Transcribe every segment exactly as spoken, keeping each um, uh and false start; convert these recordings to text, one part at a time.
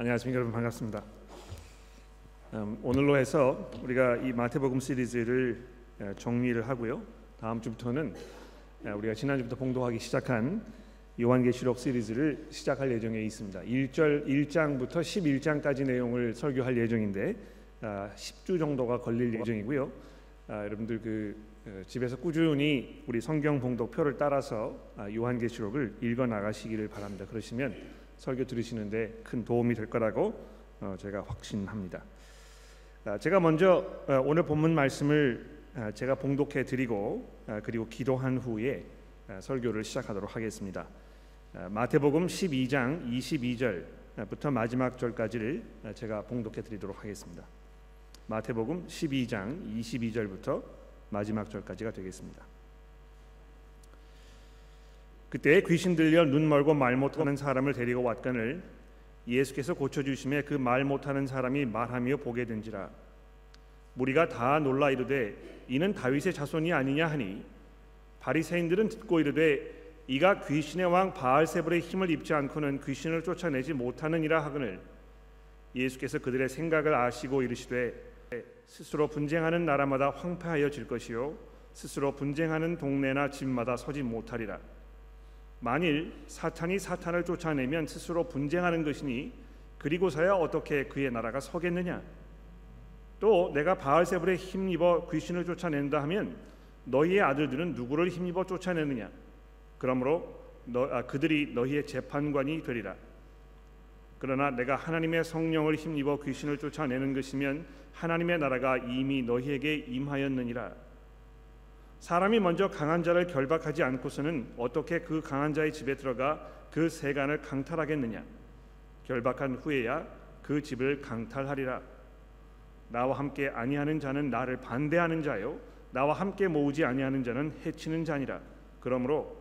안녕하십니까 여러분, 반갑습니다. 음, 오늘로 해서 우리가 이 마태복음 시리즈를 정리를 하고요, 다음 주부터는 우리가 지난주부터 봉독하기 시작한 요한계시록 시리즈를 시작할 예정에 있습니다. 일 절 일 장부터 십일 장까지 내용을 설교할 예정인데 아, 십 주 정도가 걸릴 예정이고요. 아, 여러분들 그 집에서 꾸준히 우리 성경 봉독표를 따라서 요한계시록을 읽어 나가시기를 바랍니다. 그러시면 설교 들으시는데 큰 도움이 될 거라고 제가 확신합니다. 제가 먼저 오늘 본문 말씀을 제가 봉독해 드리고 그리고 기도한 후에 설교를 시작하도록 하겠습니다. 마태복음 십이 장 이십이 절부터 마지막 절까지를 제가 봉독해 드리도록 하겠습니다. 마태복음 십이 장 이십이 절부터 마지막 절까지가 되겠습니다. 그때 귀신 들려 눈 멀고 말 못하는 사람을 데리고 왔거늘 예수께서 고쳐주심에 그 말 못하는 사람이 말하며 보게 된지라. 무리가 다 놀라 이르되 이는 다윗의 자손이 아니냐 하니, 바리새인들은 듣고 이르되 이가 귀신의 왕 바알세불의 힘을 입지 않고는 귀신을 쫓아내지 못하느니라 하거늘, 예수께서 그들의 생각을 아시고 이르시되 스스로 분쟁하는 나라마다 황폐하여 질 것이요 스스로 분쟁하는 동네나 집마다 서지 못하리라. 만일 사탄이 사탄을 쫓아내면 스스로 분쟁하는 것이니 그리고서야 어떻게 그의 나라가 서겠느냐. 또 내가 바알세불에 힘입어 귀신을 쫓아낸다 하면 너희의 아들들은 누구를 힘입어 쫓아내느냐. 그러므로 너, 아, 그들이 너희의 재판관이 되리라. 그러나 내가 하나님의 성령을 힘입어 귀신을 쫓아내는 것이면 하나님의 나라가 이미 너희에게 임하였느니라. 사람이 먼저 강한 자를 결박하지 않고서는 어떻게 그 강한 자의 집에 들어가 그 세간을 강탈하겠느냐. 결박한 후에야 그 집을 강탈하리라. 나와 함께 아니하는 자는 나를 반대하는 자요 나와 함께 모으지 아니하는 자는 해치는 자니라. 그러므로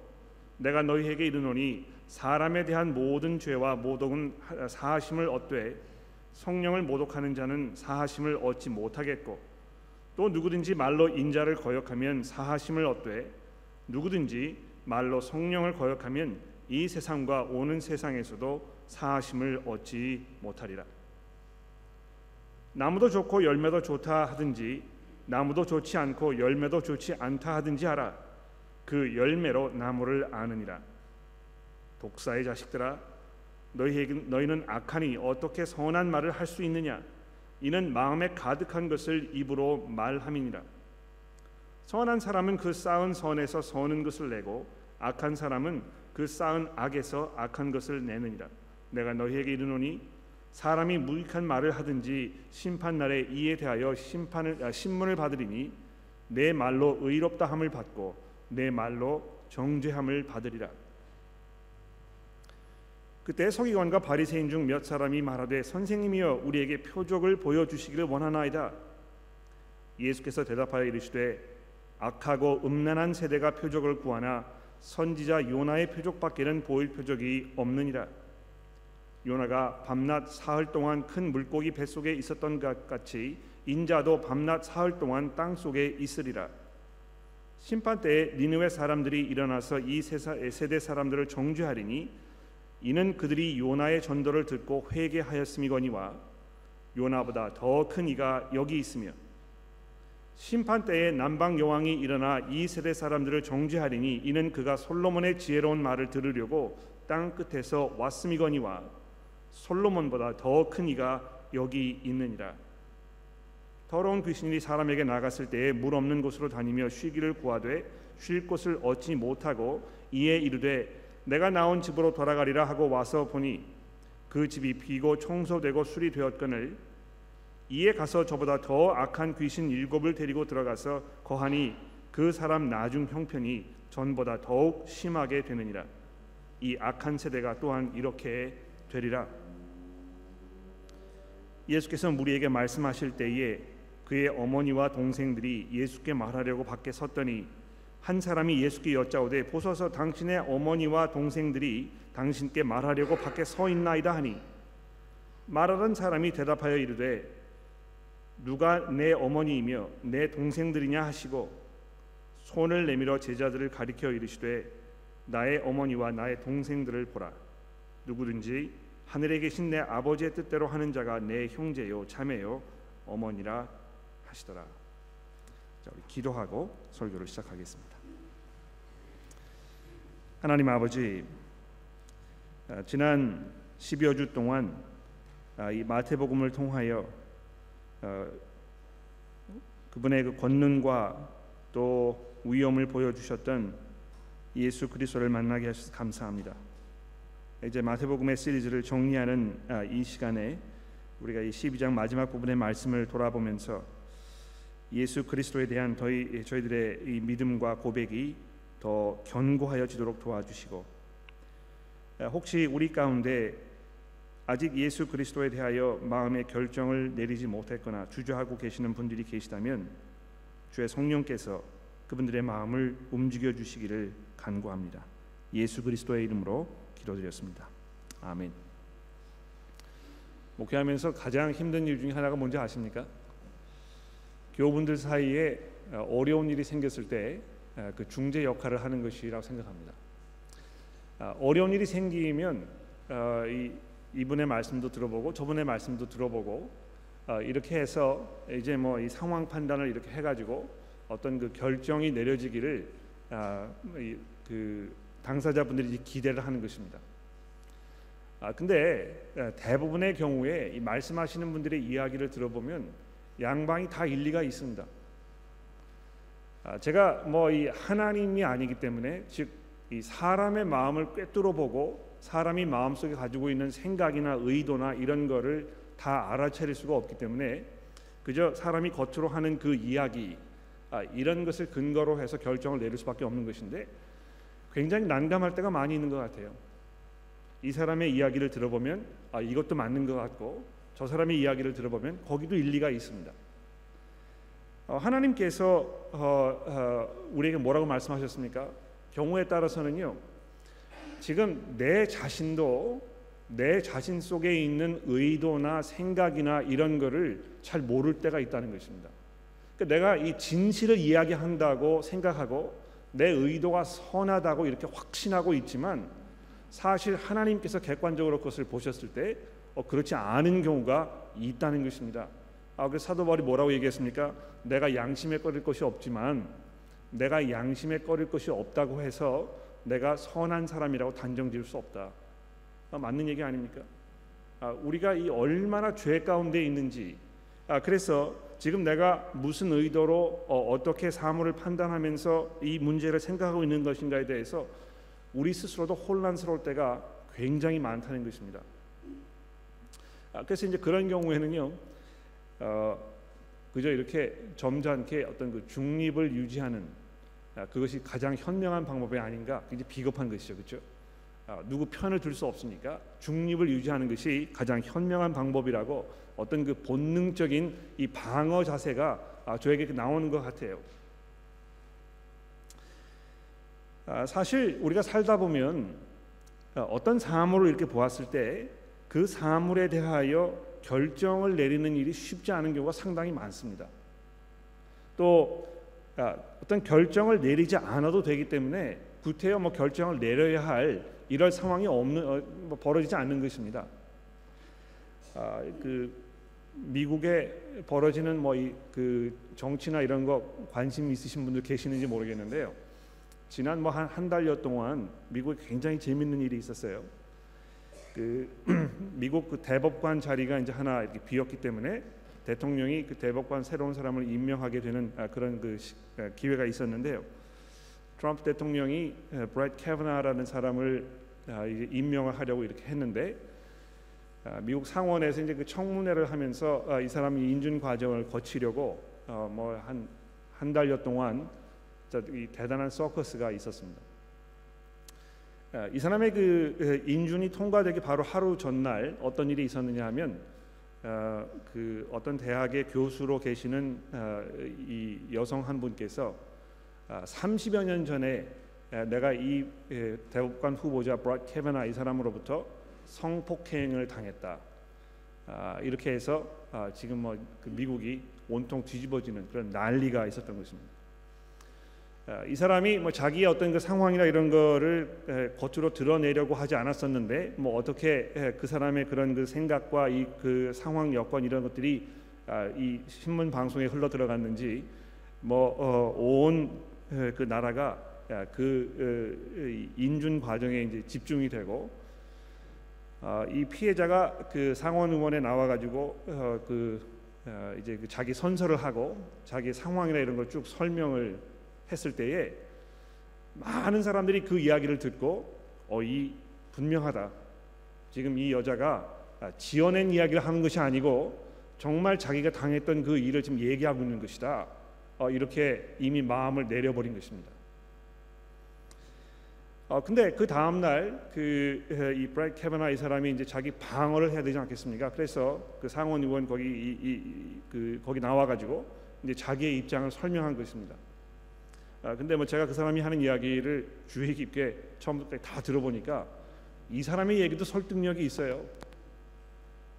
내가 너희에게 이르노니 사람에 대한 모든 죄와 모독은 사하심을 얻되 성령을 모독하는 자는 사하심을 얻지 못하겠고, 또 누구든지 말로 인자를 거역하면 사하심을 얻되 누구든지 말로 성령을 거역하면 이 세상과 오는 세상에서도 사하심을 얻지 못하리라. 나무도 좋고 열매도 좋다 하든지 나무도 좋지 않고 열매도 좋지 않다 하든지 하라. 그 열매로 나무를 아느니라. 독사의 자식들아, 너희는 악하니 어떻게 선한 말을 할 수 있느냐. 이는 마음에 가득한 것을 입으로 말함이니라. 선한 사람은 그 쌓은 선에서 선한 것을 내고 악한 사람은 그 쌓은 악에서 악한 것을 내느니라. 내가 너희에게 이르노니 사람이 무익한 말을 하든지 심판날에 이에 대하여 심판을, 아, 신문을 받으리니 내 말로 의롭다함을 받고 내 말로 정죄함을 받으리라. 그때 서기관과 바리새인 중 몇 사람이 말하되 선생님이여 우리에게 표적을 보여주시기를 원하나이다. 예수께서 대답하여 이르시되 악하고 음란한 세대가 표적을 구하나 선지자 요나의 표적밖에는 보일 표적이 없느니라. 요나가 밤낮 사흘 동안 큰 물고기 뱃속에 있었던 것 같이 인자도 밤낮 사흘 동안 땅속에 있으리라. 심판 때에 니느웨 사람들이 일어나서 이 세대 사람들을 정죄하리니 이는 그들이 요나의 전도를 듣고 회개하였음이거니와 요나보다 더 큰 이가 여기 있으며, 심판 때에 남방 여왕이 일어나 이 세대 사람들을 정죄하리니 이는 그가 솔로몬의 지혜로운 말을 들으려고 땅 끝에서 왔음이거니와 솔로몬보다 더 큰 이가 여기 있느니라. 더러운 귀신이 사람에게 나갔을 때에 물 없는 곳으로 다니며 쉬기를 구하되 쉴 곳을 얻지 못하고 이에 이르되 내가 나온 집으로 돌아가리라 하고 와서 보니 그 집이 비고 청소되고 수리되었거늘, 이에 가서 저보다 더 악한 귀신 일곱을 데리고 들어가서 거하니 그 사람 나중 형편이 전보다 더욱 심하게 되느니라. 이 악한 세대가 또한 이렇게 되리라. 예수께서 무리에게 말씀하실 때에 그의 어머니와 동생들이 예수께 말하려고 밖에 섰더니 한 사람이 예수께 여짜오되 보소서 당신의 어머니와 동생들이 당신께 말하려고 밖에 서 있나이다 하니, 말하던 사람이 대답하여 이르되 누가 내 어머니이며 내 동생들이냐 하시고 손을 내밀어 제자들을 가리켜 이르시되 나의 어머니와 나의 동생들을 보라. 누구든지 하늘에 계신 내 아버지의 뜻대로 하는 자가 내 형제요 자매요 어머니라 하시더라. 자, 우리 기도하고 설교를 시작하겠습니다. 하나님 아버지, 지난 십여 주 동안 이 마태복음을 통하여 그분의 그 권능과 또 위엄을 보여주셨던 예수 그리스도를 만나게 하셔서 감사합니다. 이제 마태복음의 시리즈를 정리하는 이 시간에 우리가 이 십이 장 마지막 부분의 말씀을 돌아보면서 예수 그리스도에 대한 저희, 저희들의 이 믿음과 고백이 더 견고하여지도록 도와주시고, 혹시 우리 가운데 아직 예수 그리스도에 대하여 마음의 결정을 내리지 못했거나 주저하고 계시는 분들이 계시다면 주의 성령께서 그분들의 마음을 움직여 주시기를 간구합니다. 예수 그리스도의 이름으로 기도드렸습니다. 아멘. 목회하면서 가장 힘든 일 중에 하나가 뭔지 아십니까? 교우분들 사이에 어려운 일이 생겼을 때 그 중재 역할을 하는 것이라고 생각합니다. 어려운 일이 생기면 이분의 말씀도 들어보고 저분의 말씀도 들어보고 이렇게 해서 이제 뭐 이 상황 판단을 이렇게 해가지고 어떤 그 결정이 내려지기를 그 당사자분들이 기대를 하는 것입니다. 아, 근데 대부분의 경우에 이 말씀하시는 분들의 이야기를 들어보면 양방이 다 일리가 있습니다. 아, 제가 뭐 이 하나님이 아니기 때문에, 즉 이 사람의 마음을 꿰뚫어 보고 사람이 마음속에 가지고 있는 생각이나 의도나 이런 거를 다 알아차릴 수가 없기 때문에 그저 사람이 겉으로 하는 그 이야기, 아, 이런 것을 근거로 해서 결정을 내릴 수밖에 없는 것인데, 굉장히 난감할 때가 많이 있는 것 같아요. 이 사람의 이야기를 들어보면 아, 이것도 맞는 것 같고, 저 사람의 이야기를 들어보면 거기도 일리가 있습니다. 어, 하나님께서 어, 어, 우리에게 뭐라고 말씀하셨습니까? 경우에 따라서는요, 지금 내 자신도 내 자신 속에 있는 의도나 생각이나 이런 거를 잘 모를 때가 있다는 것입니다. 그러니까 내가 이 진실을 이야기한다고 생각하고 내 의도가 선하다고 이렇게 확신하고 있지만, 사실 하나님께서 객관적으로 그것을 보셨을 때 어, 그렇지 않은 경우가 있다는 것입니다. 아, 그래서 사도 바울이 뭐라고 얘기했습니까? 내가 양심에 꺼릴 것이 없지만, 내가 양심에 꺼릴 것이 없다고 해서 내가 선한 사람이라고 단정지을 수 없다. 아, 맞는 얘기 아닙니까? 아, 우리가 이 얼마나 죄 가운데 있는지, 아, 그래서 지금 내가 무슨 의도로 어, 어떻게 사물을 판단하면서 이 문제를 생각하고 있는 것인가에 대해서 우리 스스로도 혼란스러울 때가 굉장히 많다는 것입니다. 아, 그래서 이제 그런 경우에는요, 어, 그저 이렇게 점잖게 어떤 그 중립을 유지하는, 아, 그것이 가장 현명한 방법이 아닌가, 이제 비겁한 것이죠, 그렇죠? 아, 누구 편을 들 수 없으니까 중립을 유지하는 것이 가장 현명한 방법이라고 어떤 그 본능적인 이 방어 자세가 아, 저에게 나오는 것 같아요. 아, 사실 우리가 살다 보면 어떤 사물을 이렇게 보았을 때 그 사물에 대하여 결정을 내리는 일이 쉽지 않은 경우가 상당히 많습니다. 또 아, 어떤 결정을 내리지 않아도 되기 때문에 구태여 뭐 결정을 내려야 할 이럴 상황이 없는, 어, 뭐 벌어지지 않는 것입니다. 아, 그 미국에 벌어지는 뭐 이 그 정치나 이런 거 관심 있으신 분들 계시는지 모르겠는데요, 지난 뭐 한 한 달여 동안 미국에 굉장히 재밌는 일이 있었어요. 그 미국 그 대법관 자리가 이제 하나 이렇게 비었기 때문에 대통령이 그 대법관 새로운 사람을 임명하게 되는 아, 그런 그 시, 아, 기회가 있었는데요. 트럼프 대통령이 브렛 캐버나라는 사람을 아, 이제 임명을 하려고 이렇게 했는데, 아, 미국 상원에서 이제 그 청문회를 하면서 아, 이 사람이 인준 과정을 거치려고 어, 뭐 한 한 달여 동안 이 대단한 서커스가 있었습니다. 아, 이 사람의 그 인준이 통과되기 바로 하루 전날 어떤 일이 있었느냐 하면, 아, 그 어떤 대학의 교수로 계시는 아, 이 여성 한 분께서 아, 삼십여 년 전에 내가 이 대법관 후보자 브렛 캐버나 이 사람으로부터 성폭행을 당했다. 아, 이렇게 해서 아, 지금 뭐 그 미국이 온통 뒤집어지는 그런 난리가 있었던 것입니다. 이 사람이 뭐 자기의 어떤 그 상황이나 이런 거를 겉으로 드러내려고 하지 않았었는데 뭐 어떻게 그 사람의 그런 그 생각과 이 그 상황 여건 이런 것들이 이 신문 방송에 흘러 들어갔는지 뭐 온 그 나라가 그 인준 과정에 이제 집중이 되고 이 피해자가 그 상원 의원에 나와가지고 그 이제 자기 선서를 하고 자기 상황이나 이런 걸 쭉 설명을 했을 때에 많은 사람들이 그 이야기를 듣고 어, 이 분명하다. 지금 이 여자가 지어낸 이야기를 하는 것이 아니고 정말 자기가 당했던 그 일을 지금 얘기하고 있는 것이다. 어, 이렇게 이미 마음을 내려버린 것입니다. 어, 근데 그 다음 날 그 이 브렛 캐바나 이 사람이 이제 자기 방어를 해야 되지 않겠습니까? 그래서 그 상원 의원 거기 이, 이, 그 거기 나와가지고 이제 자기의 입장을 설명한 것입니다. 아, 근데 뭐 제가 그 사람이 하는 이야기를 주의 깊게 처음부터 다 들어보니까 이 사람의 얘기도 설득력이 있어요.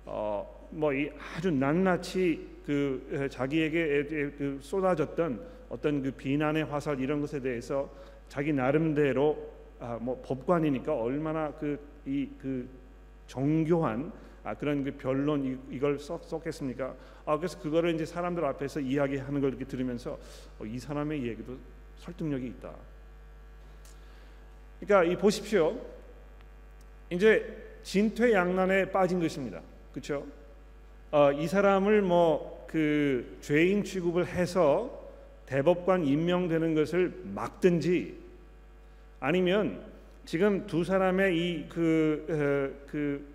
어, 뭐 이 아주 낱낱이 그 자기에게 그 쏟아졌던 어떤 그 비난의 화살 이런 것에 대해서 자기 나름대로 아, 뭐 법관이니까 얼마나 그 이 그 정교한 아, 그런 그 변론 이, 이걸 써, 썼겠습니까? 아, 그래서 그거를 이제 사람들 앞에서 이야기하는 걸 이렇게 들으면서 어, 이 사람의 얘기도 설득력이 있다. 그러니까 이 보십시오. 이제 진퇴양난에 빠진 것입니다. 그렇죠? 어, 이 사람을 뭐 그 죄인 취급을 해서 대법관 임명되는 것을 막든지 아니면 지금 두 사람의 이 그 그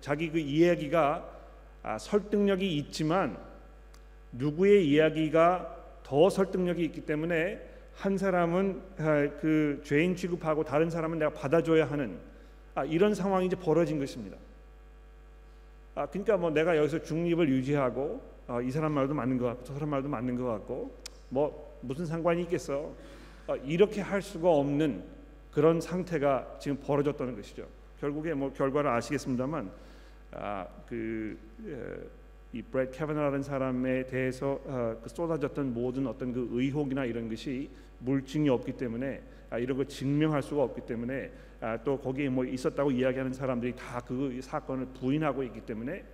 자기 그 이야기가 아, 설득력이 있지만 누구의 이야기가 더 설득력이 있기 때문에 한 사람은 그 죄인 취급하고 다른 사람은 내가 받아줘야 하는 아, 이런 상황이 이제 벌어진 것입니다. 아, 그러니까 뭐 내가 여기서 중립을 유지하고 아, 이 사람 말도 맞는 것 같고 저 사람 말도 맞는 것 같고 뭐 무슨 상관이 있겠어 아, 이렇게 할 수가 없는 그런 상태가 지금 벌어졌다는 것이죠. 결국에 뭐 결과를 아시겠습니다만 아, 그 에, 이 브렛 캐바나라는 사람에 대해서 어, 그 쏟아졌던 모든 어떤 그 의혹이나 이런 것이 물증이 없기 때문에 아, 이런 걸 증명할 수가 없기 때문에 아, 또 거기에 뭐 있었다고 이야기하는 사람들이 다 그 사건을 부인하고 있기 때문에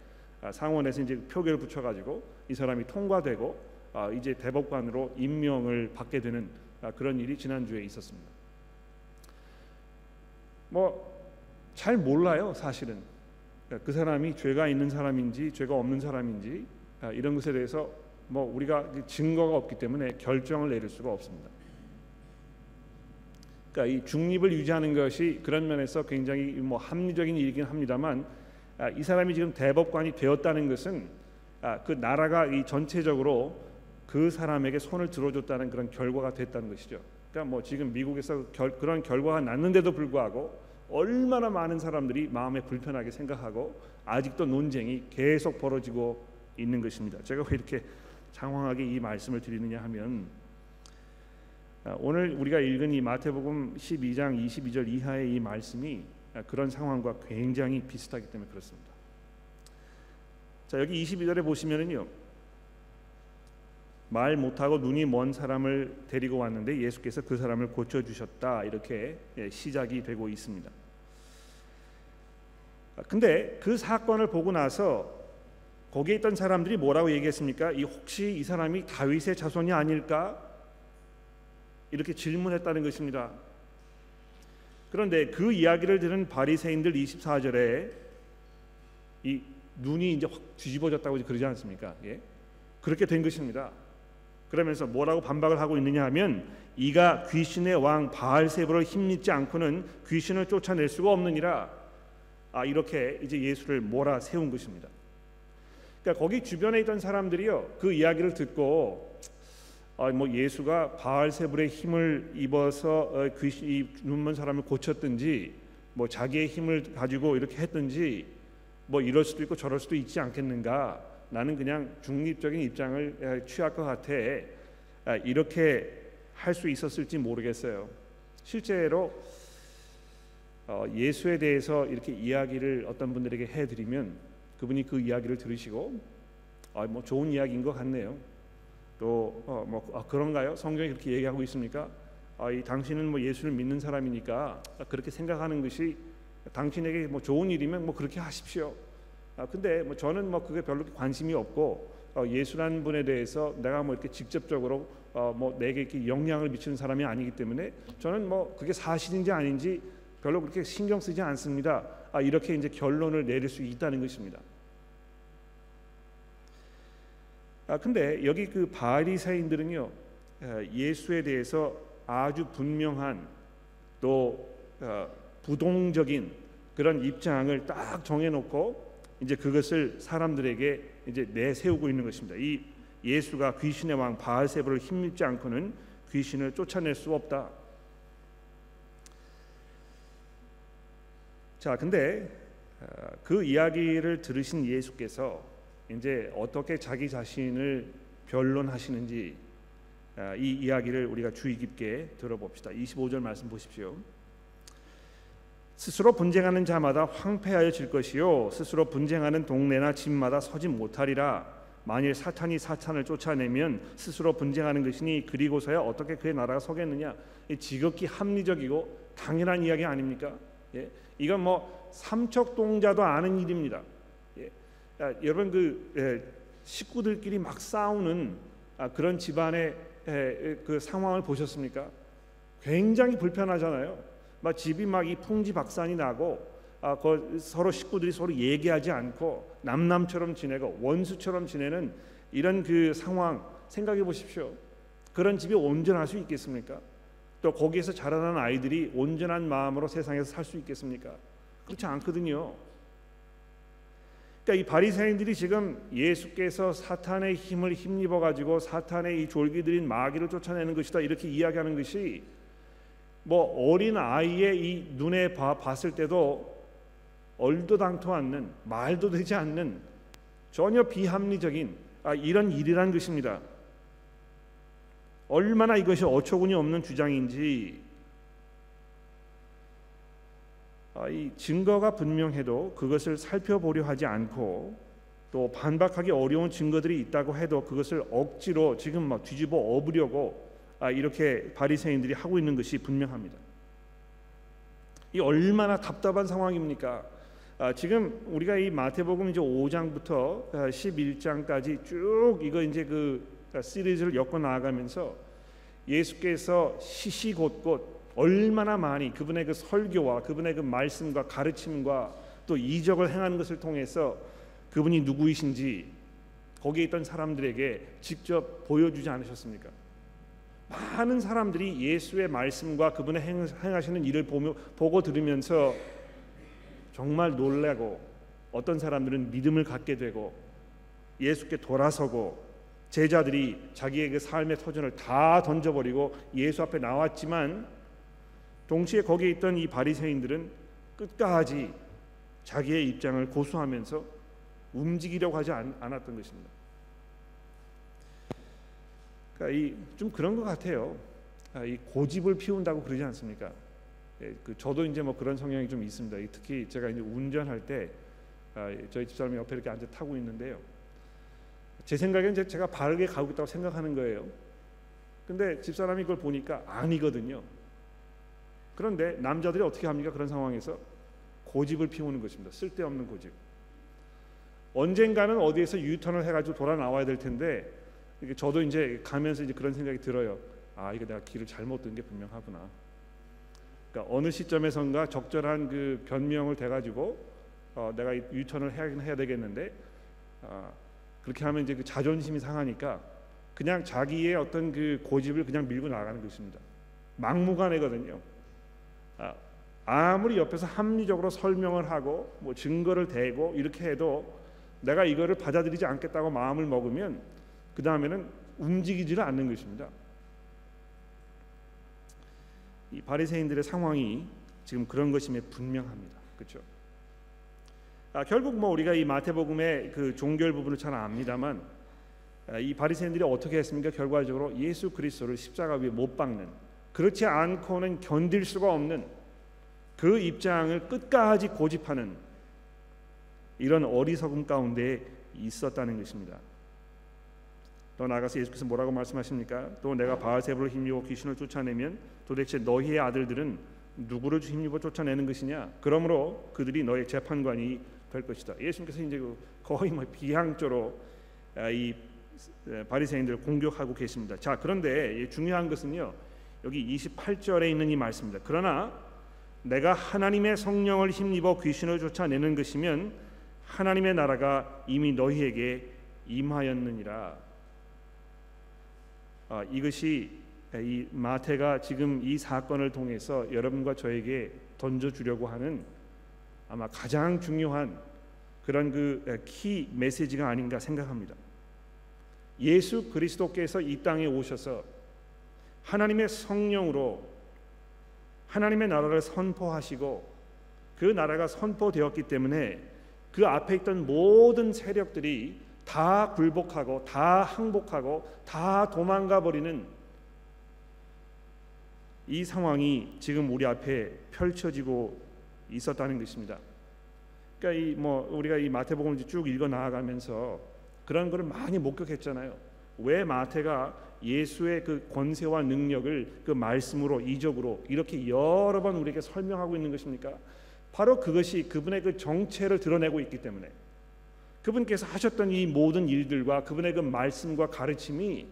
아, 상원에서 이제 표결을 붙여가지고 이 사람이 통과되고 아, 이제 대법관으로 임명을 받게 되는 아, 그런 일이 지난주에 있었습니다. 뭐 잘 몰라요 사실은. 그 사람이 죄가 있는 사람인지 죄가 없는 사람인지 이런 것에 대해서 뭐 우리가 증거가 없기 때문에 결정을 내릴 수가 없습니다. 그러니까 이 중립을 유지하는 것이 그런 면에서 굉장히 뭐 합리적인 일이긴 합니다만 이 사람이 지금 대법관이 되었다는 것은 그 나라가 이 전체적으로 그 사람에게 손을 들어줬다는 그런 결과가 됐다는 것이죠. 그러니까 뭐 지금 미국에서 결, 그런 결과가 났는데도 불구하고 얼마나 많은 사람들이 마음에 불편하게 생각하고 아직도 논쟁이 계속 벌어지고 있는 것입니다. 제가 왜 이렇게 장황하게 이 말씀을 드리느냐 하면 오늘 우리가 읽은 이 마태복음 십이 장 이십이 절 이하의 이 말씀이 그런 상황과 굉장히 비슷하기 때문에 그렇습니다. 자, 여기 이십이 절에 보시면은요, 말 못하고 눈이 먼 사람을 데리고 왔는데 예수께서 그 사람을 고쳐주셨다, 이렇게 시작이 되고 있습니다. 근데 그 사건을 보고 나서 거기에 있던 사람들이 뭐라고 얘기했습니까? 이 혹시 이 사람이 다윗의 자손이 아닐까? 이렇게 질문했다는 것입니다. 그런데 그 이야기를 들은 바리새인들 이십사 절에 이 눈이 이제 확 뒤집어졌다고 그러지 않습니까? 예? 그렇게 된 것입니다. 그러면서 뭐라고 반박을 하고 있느냐 하면, 이가 귀신의 왕 바알세불을 힘입지 않고는 귀신을 쫓아낼 수가 없느니라. 아, 이렇게 이제 예수를 몰아세운 것입니다. 그러니까 거기 주변에 있던 사람들이요, 그 이야기를 듣고 아, 뭐 예수가 바알세불의 힘을 입어서 귀신 눈먼 사람을 고쳤든지 뭐 자기의 힘을 가지고 이렇게 했든지 뭐 이럴 수도 있고 저럴 수도 있지 않겠는가, 나는 그냥 중립적인 입장을 취할 것 같아, 이렇게 할 수 있었을지 모르겠어요. 실제로 예수에 대해서 이렇게 이야기를 어떤 분들에게 해드리면 그분이 그 이야기를 들으시고 아, 뭐 좋은 이야기인 것 같네요, 또 어, 뭐 아, 그런가요? 성경이 그렇게 얘기하고 있습니까? 아, 이 당신은 뭐 예수를 믿는 사람이니까 그렇게 생각하는 것이 당신에게 뭐 좋은 일이면 뭐 그렇게 하십시오. 아, 근데 뭐 저는 뭐 그게 별로 관심이 없고 어, 예수라는 분에 대해서 내가 뭐 이렇게 직접적으로 어, 뭐 내게 이렇게 영향을 미치는 사람이 아니기 때문에 저는 뭐 그게 사실인지 아닌지 별로 그렇게 신경 쓰지 않습니다. 아, 이렇게 이제 결론을 내릴 수 있다는 것입니다. 아, 근데 여기 그 바리새인들은요, 예수에 대해서 아주 분명한 또 어, 부동적인 그런 입장을 딱 정해놓고 이제 그것을 사람들에게 이제 내세우고 있는 것입니다. 이 예수가 귀신의 왕 바알세불을 힘입지 않고는 귀신을 쫓아낼 수 없다. 자, 근데 그 이야기를 들으신 예수께서 이제 어떻게 자기 자신을 변론하시는지 이 이야기를 우리가 주의 깊게 들어봅시다. 이십오 절 말씀 보십시오. 스스로 분쟁하는 자마다 황폐하여 질 것이요 스스로 분쟁하는 동네나 집마다 서지 못하리라. 만일 사탄이 사탄을 쫓아내면 스스로 분쟁하는 것이니 그리고서야 어떻게 그의 나라가 서겠느냐. 지극히 합리적이고 당연한 이야기 아닙니까? 예, 이건 뭐 삼척동자도 아는 일입니다. 예, 아, 여러분 그 예, 식구들끼리 막 싸우는 아, 그런 집안의 예, 그 상황을 보셨습니까? 굉장히 불편하잖아요. 막 집이 막 이 풍지박산이 나고 아, 그 서로 식구들이 서로 얘기하지 않고 남남처럼 지내고 원수처럼 지내는 이런 그 상황 생각해 보십시오. 그런 집이 온전할 수 있겠습니까? 또 거기에서 자라난 아이들이 온전한 마음으로 세상에서 살 수 있겠습니까? 그렇지 않거든요. 그러니까 이 바리새인들이 지금 예수께서 사탄의 힘을 힘입어 가지고 사탄의 이 졸기들인 마귀를 쫓아내는 것이다 이렇게 이야기하는 것이 뭐 어린 아이의 이 눈에 봐, 봤을 때도 얼도당토 않는 말도 되지 않는 전혀 비합리적인 아, 이런 일이란 것입니다. 얼마나 이것이 어처구니 없는 주장인지 아, 이 증거가 분명해도 그것을 살펴보려 하지 않고 또 반박하기 어려운 증거들이 있다고 해도 그것을 억지로 지금 막 뒤집어 엎으려고 아, 이렇게 바리새인들이 하고 있는 것이 분명합니다. 이 얼마나 답답한 상황입니까? 아, 지금 우리가 이 마태복음 이제 오 장부터 십일 장까지 쭉 이거 이제 그 시리즈를 엮어 나아가면서 예수께서 시시곳곳 얼마나 많이 그분의 그 설교와 그분의 그 말씀과 가르침과 또 이적을 행하는 것을 통해서 그분이 누구이신지 거기에 있던 사람들에게 직접 보여주지 않으셨습니까? 많은 사람들이 예수의 말씀과 그분의 행하시는 일을 보며, 보고 들으면서 정말 놀라고 어떤 사람들은 믿음을 갖게 되고 예수께 돌아서고 제자들이 자기의 그 삶의 터전을 다 던져버리고 예수 앞에 나왔지만 동시에 거기에 있던 이 바리새인들은 끝까지 자기의 입장을 고수하면서 움직이려고 하지 않았던 것입니다. 그러니까 이 좀 그런 것 같아요. 이 고집을 피운다고 그러지 않습니까? 그 저도 이제 뭐 그런 성향이 좀 있습니다. 특히 제가 이제 운전할 때 저희 집사람이 옆에 이렇게 앉아 타고 있는데요. 제 생각에는 제가 바르게 가고 있다고 생각하는 거예요. 근데 집사람이 그걸 보니까 아니거든요. 그런데 남자들이 어떻게 합니까? 그런 상황에서 고집을 피우는 것입니다. 쓸데없는 고집. 언젠가는 어디에서 유턴을 해가지고 돌아 나와야 될 텐데 저도 이제 가면서 이제 그런 생각이 들어요. 아, 이거 내가 길을 잘못 든 게 분명하구나. 그러니까 어느 시점에선가 적절한 그 변명을 대가지고 어, 내가 유턴을 해야, 해야 되겠는데 어, 그렇게 하면 이제 그 자존심이 상하니까 그냥 자기의 어떤 그 고집을 그냥 밀고 나가는 것입니다. 막무가내거든요. 아, 아무리 옆에서 합리적으로 설명을 하고 뭐 증거를 대고 이렇게 해도 내가 이거를 받아들이지 않겠다고 마음을 먹으면 그 다음에는 움직이지를 않는 것입니다. 이 바리새인들의 상황이 지금 그런 것임에 분명합니다. 그렇죠? 아, 결국 뭐 우리가 이 마태복음의 그 종결 부분을 잘 압니다만 아, 이 바리새인들이 어떻게 했습니까? 결과적으로 예수 그리스도를 십자가 위에 못 박는 그렇지 않고는 견딜 수가 없는 그 입장을 끝까지 고집하는 이런 어리석음 가운데 있었다는 것입니다. 더 나아가서 예수께서 뭐라고 말씀하십니까? 또 내가 바알세불을 힘입어 귀신을 쫓아내면 도대체 너희의 아들들은 누구를 힘입어 쫓아내는 것이냐? 그러므로 그들이 너의 재판관이 될 것이다. 예수님께서 이제 거의 뭐 비향적으로 이 바리새인들을 공격하고 계십니다. 자, 그런데 중요한 것은요, 여기 이십팔 절에 있는 이 말씀입니다. 그러나 내가 하나님의 성령을 힘입어 귀신을 쫓아내는 것이면 하나님의 나라가 이미 너희에게 임하였느니라. 아, 이것이 이 마태가 지금 이 사건을 통해서 여러분과 저에게 던져주려고 하는 아마 가장 중요한 그런 그 키 메시지가 아닌가 생각합니다. 예수 그리스도께서 이 땅에 오셔서 하나님의 성령으로 하나님의 나라를 선포하시고 그 나라가 선포되었기 때문에 그 앞에 있던 모든 세력들이 다 굴복하고 다 항복하고 다 도망가 버리는 이 상황이 지금 우리 앞에 펼쳐지고 있었다는 것입니다. 그러니까 이 뭐 우리가 이 마태복음을 쭉 읽어 나아가면서 그런 걸 많이 목격했잖아요. 왜 마태가 예수의 그 권세와 능력을 그 말씀으로 이적으로 이렇게 여러 번 우리에게 설명하고 있는 것입니까? 바로 그것이 그분의 그 정체를 드러내고 있기 때문에, 그분께서 하셨던 이 모든 일들과 그분의 그 말씀과 가르침이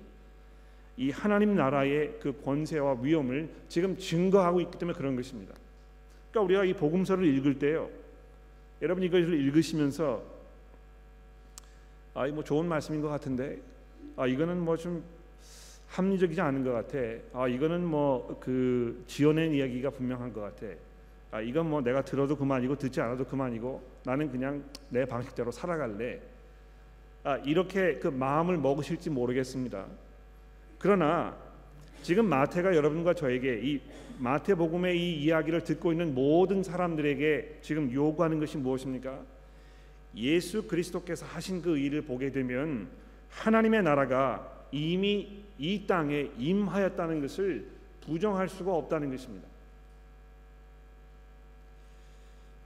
이 하나님 나라의 그 권세와 위엄을 지금 증거하고 있기 때문에 그런 것입니다. 그러니까 우리가 이 복음서를 읽을 때요, 여러분 이것을 읽으시면서 아, 이 뭐 좋은 말씀인 것 같은데, 아 이거는 뭐 좀 합리적이지 않은 것 같아, 아 이거는 뭐 그 지어낸 이야기가 분명한 것 같아, 아 이건 뭐 내가 들어도 그만이고 듣지 않아도 그만이고 나는 그냥 내 방식대로 살아갈래, 아 이렇게 그 마음을 먹으실지 모르겠습니다. 그러나 지금 마태가 여러분과 저에게 이 마태복음의 이 이야기를 듣고 있는 모든 사람들에게 지금 요구하는 것이 무엇입니까? 예수 그리스도께서 하신 그 일을 보게 되면 하나님의 나라가 이미 이 땅에 임하였다는 것을 부정할 수가 없다는 것입니다.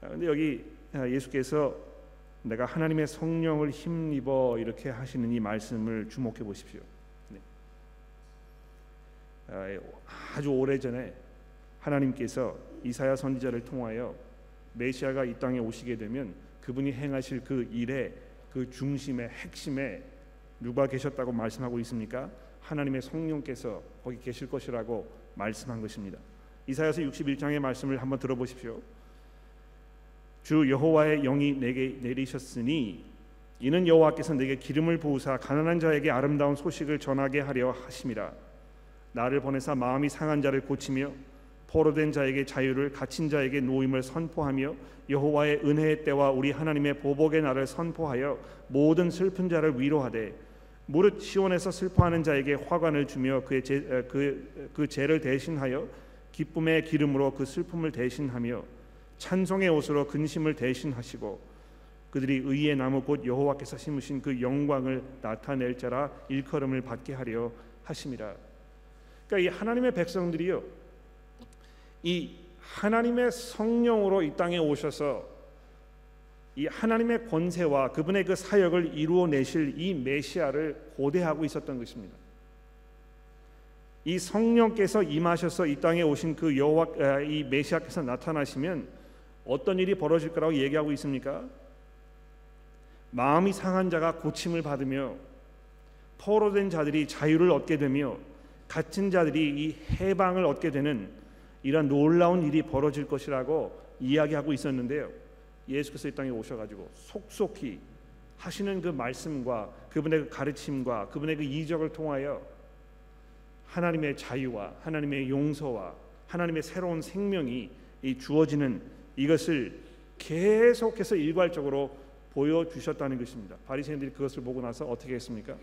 그런데 여기 예수께서 내가 하나님의 성령을 힘입어 이렇게 하시는 이 말씀을 주목해 보십시오. 아주 오래전에 하나님께서 이사야 선지자를 통하여 메시아가 이 땅에 오시게 되면 그분이 행하실 그 일의 그 중심의 핵심에 누가 계셨다고 말씀하고 있습니까? 하나님의 성령께서 거기 계실 것이라고 말씀한 것입니다. 이사야서 육십일 장의 말씀을 한번 들어보십시오. 주 여호와의 영이 내게 내리셨으니 이는 여호와께서 내게 기름을 부으사 가난한 자에게 아름다운 소식을 전하게 하려 하심이라. 나를 보내사 마음이 상한 자를 고치며 포로된 자에게 자유를, 갇힌 자에게 노임을 선포하며 여호와의 은혜의 때와 우리 하나님의 보복의 날을 선포하여 모든 슬픈 자를 위로하되 무릇 시온에서 슬퍼하는 자에게 화관을 주며 그의 제, 그, 그 죄를 대신하여 기쁨의 기름으로 그 슬픔을 대신하며 찬송의 옷으로 근심을 대신하시고 그들이 의의 나무 곧 여호와께서 심으신 그 영광을 나타낼 자라 일컬음을 받게 하려 하심이라. 그러니까 이 하나님의 백성들이요, 이 하나님의 성령으로 이 땅에 오셔서 이 하나님의 권세와 그분의 그 사역을 이루어내실 이 메시아를 고대하고 있었던 것입니다. 이 성령께서 임하셔서 이 땅에 오신 그 여호와, 이 메시아께서 나타나시면 어떤 일이 벌어질 거라고 얘기하고 있습니까? 마음이 상한 자가 고침을 받으며 포로된 자들이 자유를 얻게 되며 갇힌 자들이 이 해방을 얻게 되는 이런 놀라운 일이 벌어질 것이라고 이야기하고 있었는데요, 예수께서 이 땅에 오셔가지고 속속히 하시는 그 말씀과 그분의 그 가르침과 그분의 그 이적을 통하여 하나님의 자유와 하나님의 용서와 하나님의 새로운 생명이 주어지는 이것을 계속해서 일괄적으로 보여주셨다는 것입니다. 바리새인들이 그것을 보고 나서 어떻게 했습니까?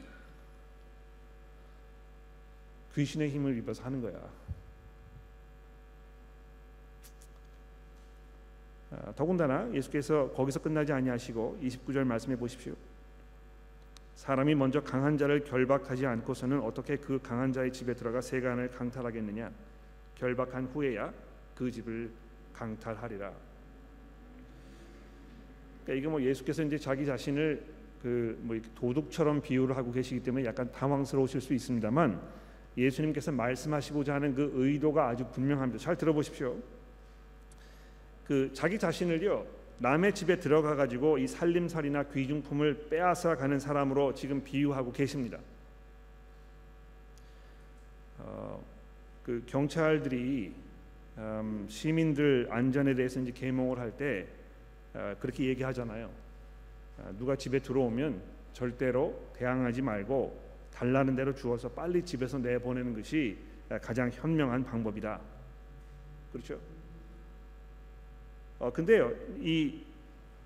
귀신의 힘을 입어서 하는 거야. 더군다나 예수께서 거기서 끝나지 아니하시고 이십구 절 말씀해 보십시오. 사람이 먼저 강한 자를 결박하지 않고서는 어떻게 그 강한 자의 집에 들어가 세간을 강탈하겠느냐. 결박한 후에야 그 집을 강탈하리라. 그러니까 이게 뭐 예수께서 이제 자기 자신을 그 뭐 도둑처럼 비유를 하고 계시기 때문에 약간 당황스러우실 수 있습니다만, 예수님께서 말씀하시고자 하는 그 의도가 아주 분명합니다. 잘 들어보십시오. 그 자기 자신을요, 남의 집에 들어가 가지고 이 살림살이나 귀중품을 빼앗아 가는 사람으로 지금 비유하고 계십니다. 어, 그 경찰들이 음, 시민들 안전에 대해서 이제 계몽을 할 때 어, 그렇게 얘기하잖아요. 누가 집에 들어오면 절대로 대항하지 말고 달라는 대로 주어서 빨리 집에서 내보내는 것이 가장 현명한 방법이다. 그렇죠? 어, 근데요, 이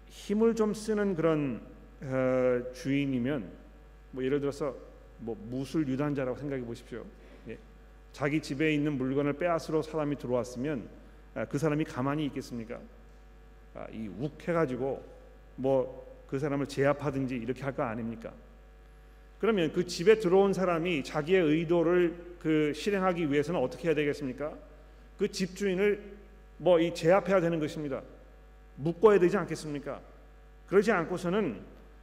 힘을 좀 쓰는 그런 어, 주인이면 뭐 예를 들어서 뭐 무술 유단자라고 생각해 보십시오. 예. 자기 집에 있는 물건을 빼앗으러 사람이 들어왔으면 아, 그 사람이 가만히 있겠습니까? 아, 이 욱해가지고 뭐 그 사람을 제압하든지 이렇게 할 거 아닙니까? 그러면 그 집에 들어온 사람이 자기의 의도를 그 실행하기 위해서는 어떻게 해야 되겠습니까? 그 집주인을 뭐 이 제압해야 되는 것입니다. 묶어야 되지 않겠습니까? 그러지 않고서는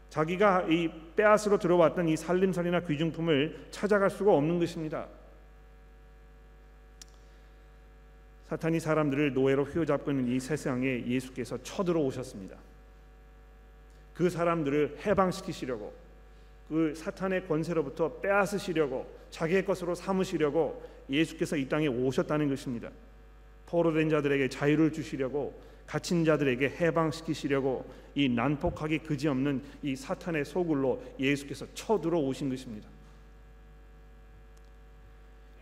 자기가 이 빼앗으러 들어왔던 이 살림살이나 귀중품을 찾아갈 수가 없는 것입니다. 사탄이 사람들을 노예로 휘어잡고 있는 이 세상에 예수께서 쳐들어오셨습니다. 그 사람들을 해방시키시려고, 그 사탄의 권세로부터 빼앗으시려고, 자기의 것으로 삼으시려고 예수께서 이 땅에 오셨다는 것입니다. 포로된 자들에게 자유를 주시려고, 갇힌 자들에게 해방시키시려고 이 난폭하기 그지없는 이 사탄의 소굴로 예수께서 쳐들어오신 것입니다.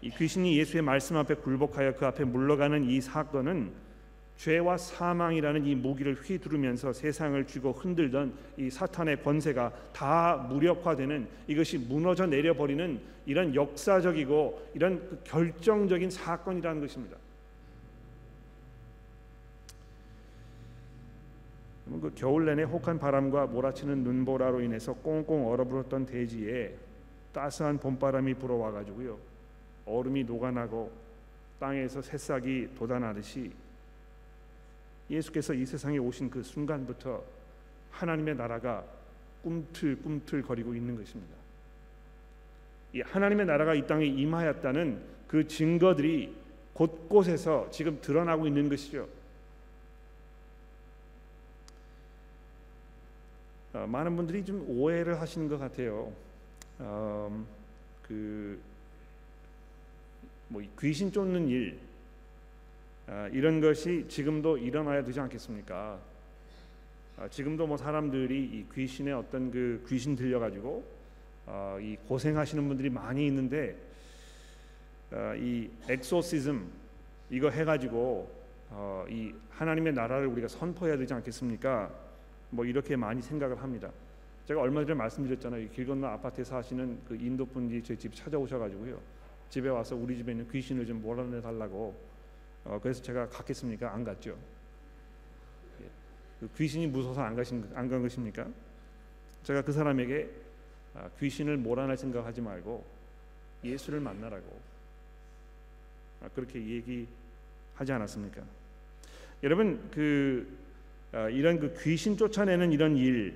이 귀신이 예수의 말씀 앞에 굴복하여 그 앞에 물러가는 이 사건은 죄와 사망이라는 이 모기를 휘두르면서 세상을 쥐고 흔들던 이 사탄의 권세가 다 무력화되는, 이것이 무너져 내려버리는 이런 역사적이고 이런 결정적인 사건이라는 것입니다. 그 겨울 내내 혹한 바람과 몰아치는 눈보라로 인해서 꽁꽁 얼어붙었던 대지에 따스한 봄바람이 불어와 가지고요, 얼음이 녹아나고 땅에서 새싹이 돋아나듯이 예수께서 이 세상에 오신 그 순간부터 하나님의 나라가 꿈틀꿈틀거리고 있는 것입니다. 이 하나님의 나라가 이 땅에 임하였다는 그 증거들이 곳곳에서 지금 드러나고 있는 것이죠. 어, 많은 분들이 좀 오해를 하시는 것 같아요. 어, 그, 뭐 귀신 쫓는 일, 어, 이런 것이 지금도 일어나야 되지 않겠습니까? 어, 지금도 뭐 사람들이 이 귀신의 어떤 그 귀신 들려가지고 어, 이 고생하시는 분들이 많이 있는데, 어, 이 엑소시즘 이거 해가지고 어, 이 하나님의 나라를 우리가 선포해야 되지 않겠습니까? 뭐 이렇게 많이 생각을 합니다. 제가 얼마 전에 말씀드렸잖아요. 길 건너 아파트에 사시는 그 인도 분이 저희 집 찾아오셔가지고요, 집에 와서 우리 집에 있는 귀신을 좀 몰아내달라고. 어, 그래서 제가 갔겠습니까? 안 갔죠. 예. 그 귀신이 무서워서 안 가신 안 간 것입니까? 제가 그 사람에게 아, 귀신을 몰아낼 생각하지 말고 예수를 만나라고 아, 그렇게 얘기하지 않았습니까? 여러분, 그 어, 이런 그 귀신 쫓아내는 이런 일,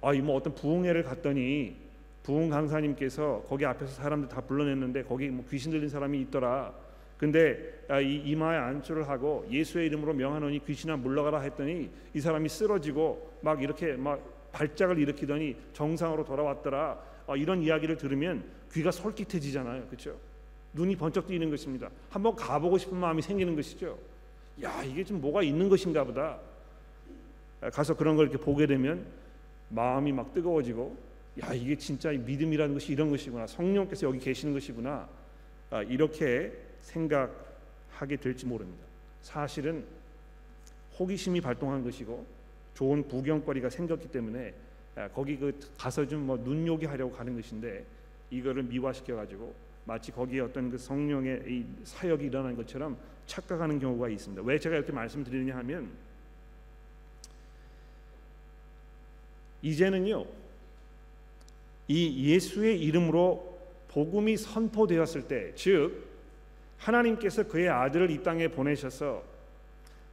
아, 이 뭐 어떤 부흥회를 갔더니 부흥 강사님께서 거기 앞에서 사람들 다 불러냈는데 거기 뭐 귀신 들린 사람이 있더라. 근데 아, 이 이마에 안수를 하고 예수의 이름으로 명하노니 귀신아 물러가라 했더니 이 사람이 쓰러지고 막 이렇게 막 발작을 일으키더니 정상으로 돌아왔더라. 아, 이런 이야기를 들으면 귀가 솔깃해지잖아요, 그렇죠? 눈이 번쩍 뜨이는 것입니다. 한번 가보고 싶은 마음이 생기는 것이죠. 야, 이게 좀 뭐가 있는 것인가 보다. 가서 그런 걸 이렇게 보게 되면 마음이 막 뜨거워지고, 야, 이게 진짜 믿음이라는 것이 이런 것이구나, 성령께서 여기 계시는 것이구나, 아, 이렇게 생각하게 될지 모릅니다. 사실은 호기심이 발동한 것이고 좋은 구경거리가 생겼기 때문에 아, 거기 그 가서 좀 뭐 눈요기 하려고 가는 것인데, 이거를 미화시켜 가지고 마치 거기에 어떤 그 성령의 이 사역이 일어난 것처럼 착각하는 경우가 있습니다. 왜 제가 이렇게 말씀드리느냐 하면, 이제는요, 이 예수의 이름으로 복음이 선포되었을 때, 즉 하나님께서 그의 아들을 이 땅에 보내셔서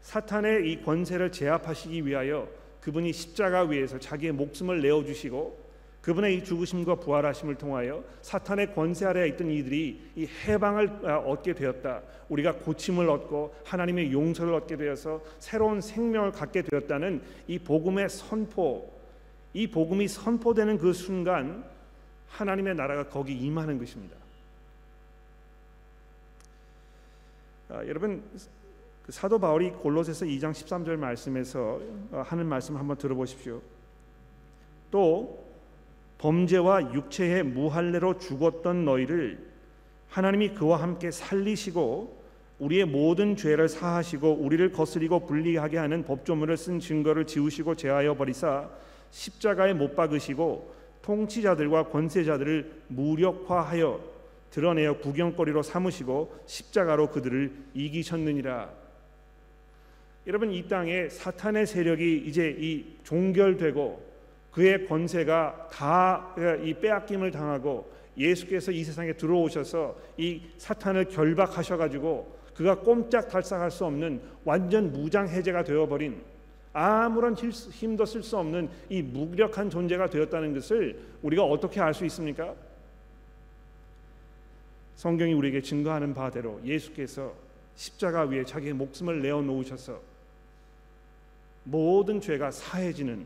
사탄의 이 권세를 제압하시기 위하여 그분이 십자가 위에서 자기의 목숨을 내어주시고 그분의 이 죽으심과 부활하심을 통하여 사탄의 권세 아래에 있던 이들이 이 해방을 얻게 되었다. 우리가 고침을 얻고 하나님의 용서를 얻게 되어서 새로운 생명을 갖게 되었다는 이 복음의 선포, 이 복음이 선포되는 그 순간 하나님의 나라가 거기 임하는 것입니다. 아, 여러분, 그 사도 바울이 골로새서 이 장 십삼 절 말씀에서 하는 말씀 한번 들어보십시오. 또 범죄와 육체의 무할례로 죽었던 너희를 하나님이 그와 함께 살리시고 우리의 모든 죄를 사하시고 우리를 거스리고 불리하게 하는 법조문을 쓴 증거를 지우시고 제하여 버리사 십자가에 못 박으시고 통치자들과 권세자들을 무력화하여 드러내어 구경거리로 삼으시고 십자가로 그들을 이기셨느니라. 여러분, 이 땅에 사탄의 세력이 이제 이 종결되고 그의 권세가 다 이 빼앗김을 당하고 예수께서 이 세상에 들어오셔서 이 사탄을 결박하셔가지고 그가 꼼짝달싹할 수 없는 완전 무장해제가 되어버린, 아무런 힘도 쓸 수 없는 이 무력한 존재가 되었다는 것을 우리가 어떻게 알 수 있습니까? 성경이 우리에게 증거하는 바대로 예수께서 십자가 위에 자기의 목숨을 내어놓으셔서 모든 죄가 사해지는,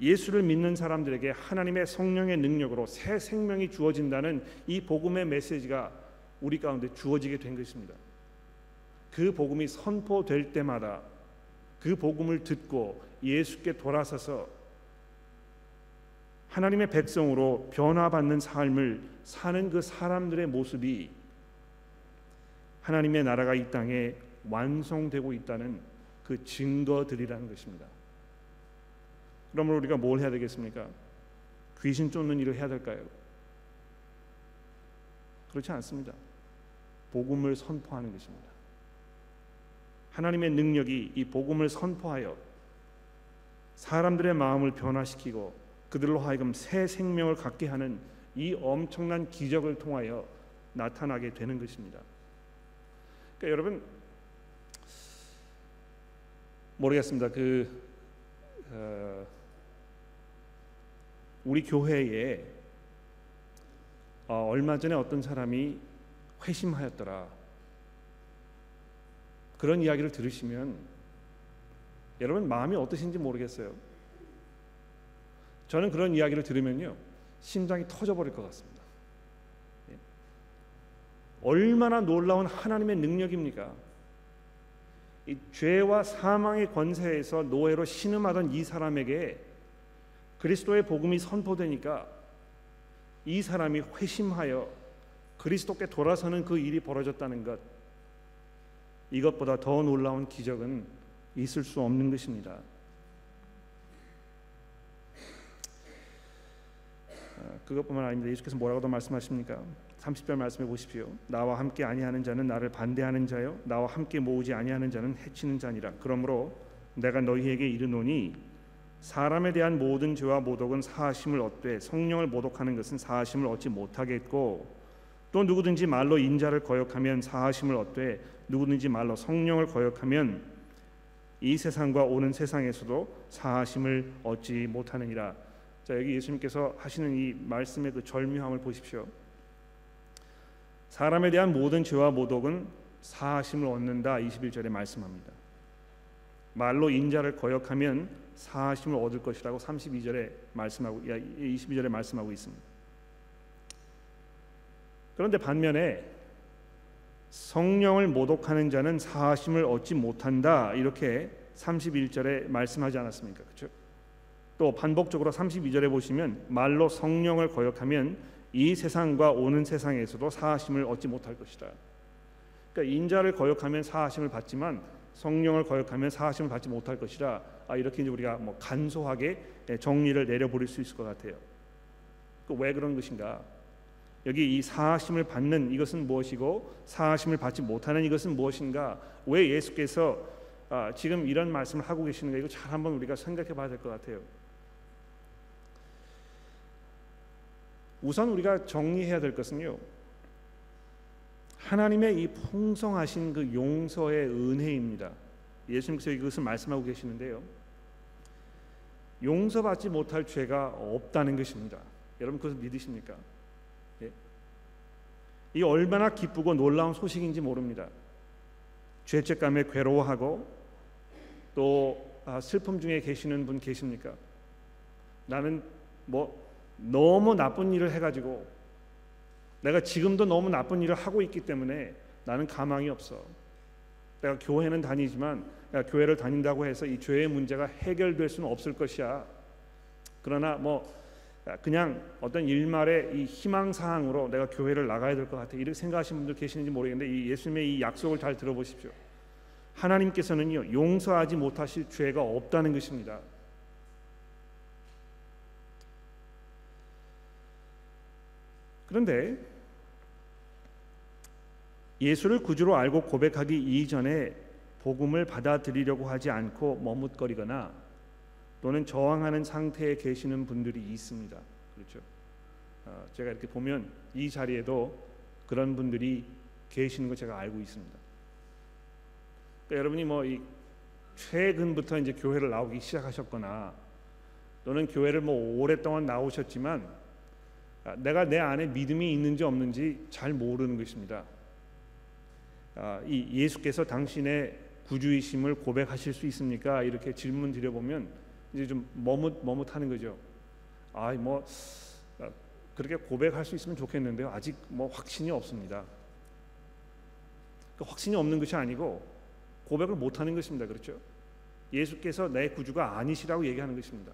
예수를 믿는 사람들에게 하나님의 성령의 능력으로 새 생명이 주어진다는 이 복음의 메시지가 우리 가운데 주어지게 된 것입니다. 그 복음이 선포될 때마다 그 복음을 듣고 예수께 돌아서서 하나님의 백성으로 변화받는 삶을 사는 그 사람들의 모습이 하나님의 나라가 이 땅에 완성되고 있다는 그 증거들이라는 것입니다. 그러므로 우리가 뭘 해야 되겠습니까? 귀신 쫓는 일을 해야 될까요? 그렇지 않습니다. 복음을 선포하는 것입니다. 하나님의 능력이 이 복음을 선포하여 사람들의 마음을 변화시키고 그들로 하여금 새 생명을 갖게 하는 이 엄청난 기적을 통하여 나타나게 되는 것입니다. 그러니까 여러분, 모르겠습니다. 그 어, 우리 교회에 어, 얼마 전에 어떤 사람이 회심하였더라, 그런 이야기를 들으시면 여러분 마음이 어떠신지 모르겠어요. 저는 그런 이야기를 들으면요 심장이 터져버릴 것 같습니다. 예. 얼마나 놀라운 하나님의 능력입니까? 이 죄와 사망의 권세에서 노예로 신음하던 이 사람에게 그리스도의 복음이 선포되니까 이 사람이 회심하여 그리스도께 돌아서는 그 일이 벌어졌다는 것, 이것보다 더 놀라운 기적은 있을 수 없는 것입니다. 그것뿐만 아닙니다. 예수께서 뭐라고 더 말씀하십니까? 삼십 절 말씀해 보십시오. 나와 함께 아니하는 자는 나를 반대하는 자요 나와 함께 모으지 아니하는 자는 해치는 자니라. 그러므로 내가 너희에게 이르노니 사람에 대한 모든 죄와 모독은 사하심을 얻되 성령을 모독하는 것은 사하심을 얻지 못하겠고, 또 누구든지 말로 인자를 거역하면 사하심을 얻되 누구든지 말로 성령을 거역하면 이 세상과 오는 세상에서도 사하심을 얻지 못하느니라. 자, 여기 예수님께서 하시는 이 말씀의 그 절묘함을 보십시오. 사람에 대한 모든 죄와 모독은 사하심을 얻는다, 이십일 절에 말씀합니다. 말로 인자를 거역하면 사하심을 얻을 것이라고 삼십이 절에 말씀하고 이십이 절에 말씀하고 있습니다. 그런데 반면에 성령을 모독하는 자는 사하심을 얻지 못한다, 이렇게 삼십일 절에 말씀하지 않았습니까? 그렇죠? 또 반복적으로 삼십이 절에 보시면 말로 성령을 거역하면 이 세상과 오는 세상에서도 사하심을 얻지 못할 것이다. 그러니까 인자를 거역하면 사하심을 받지만 성령을 거역하면 사하심을 받지 못할 것이라. 아, 이렇게 이제 우리가 뭐 간소하게 정리를 내려버릴 수 있을 것 같아요. 그 왜 그런 것인가? 여기 이 사하심을 받는 이것은 무엇이고 사하심을 받지 못하는 이것은 무엇인가? 왜 예수께서 아, 지금 이런 말씀을 하고 계시는가? 이거 잘 한번 우리가 생각해 봐야 될 것 같아요. 우선 우리가 정리해야 될 것은요, 하나님의 이 풍성하신 그 용서의 은혜입니다. 예수님께서 이것을 말씀하고 계시는데요, 용서받지 못할 죄가 없다는 것입니다. 여러분 그것을 믿으십니까? 예. 이 얼마나 기쁘고 놀라운 소식인지 모릅니다. 죄책감에 괴로워하고 또 아, 슬픔 중에 계시는 분 계십니까? 나는 뭐 너무 나쁜 일을 해가지고 내가 지금도 너무 나쁜 일을 하고 있기 때문에 나는 가망이 없어. 내가 교회는 다니지만 내가 교회를 다닌다고 해서 이 죄의 문제가 해결될 수는 없을 것이야. 그러나 뭐 그냥 어떤 일말의 이 희망사항으로 내가 교회를 나가야 될 것 같아. 이렇게 생각하시는 분들 계시는지 모르겠는데 이 예수님의 이 약속을 잘 들어보십시오. 하나님께서는요 용서하지 못하실 죄가 없다는 것입니다. 그런데 예수를 구주로 알고 고백하기 이전에 복음을 받아들이려고 하지 않고 머뭇거리거나 또는 저항하는 상태에 계시는 분들이 있습니다. 그렇죠? 제가 이렇게 보면 이 자리에도 그런 분들이 계시는 걸 제가 알고 있습니다. 그러니까 여러분이 뭐 이 최근부터 이제 교회를 나오기 시작하셨거나 또는 교회를 뭐 오랫동안 나오셨지만 내가 내 안에 믿음이 있는지 없는지 잘 모르는 것입니다. 아, 이 예수께서 당신의 구주이심을 고백하실 수 있습니까? 이렇게 질문 드려보면 이제 좀 머뭇 머뭇하는 거죠. 아, 뭐 그렇게 고백할 수 있으면 좋겠는데요. 아직 뭐 확신이 없습니다. 그러니까 확신이 없는 것이 아니고 고백을 못하는 것입니다. 그렇죠? 예수께서 내 구주가 아니시라고 얘기하는 것입니다.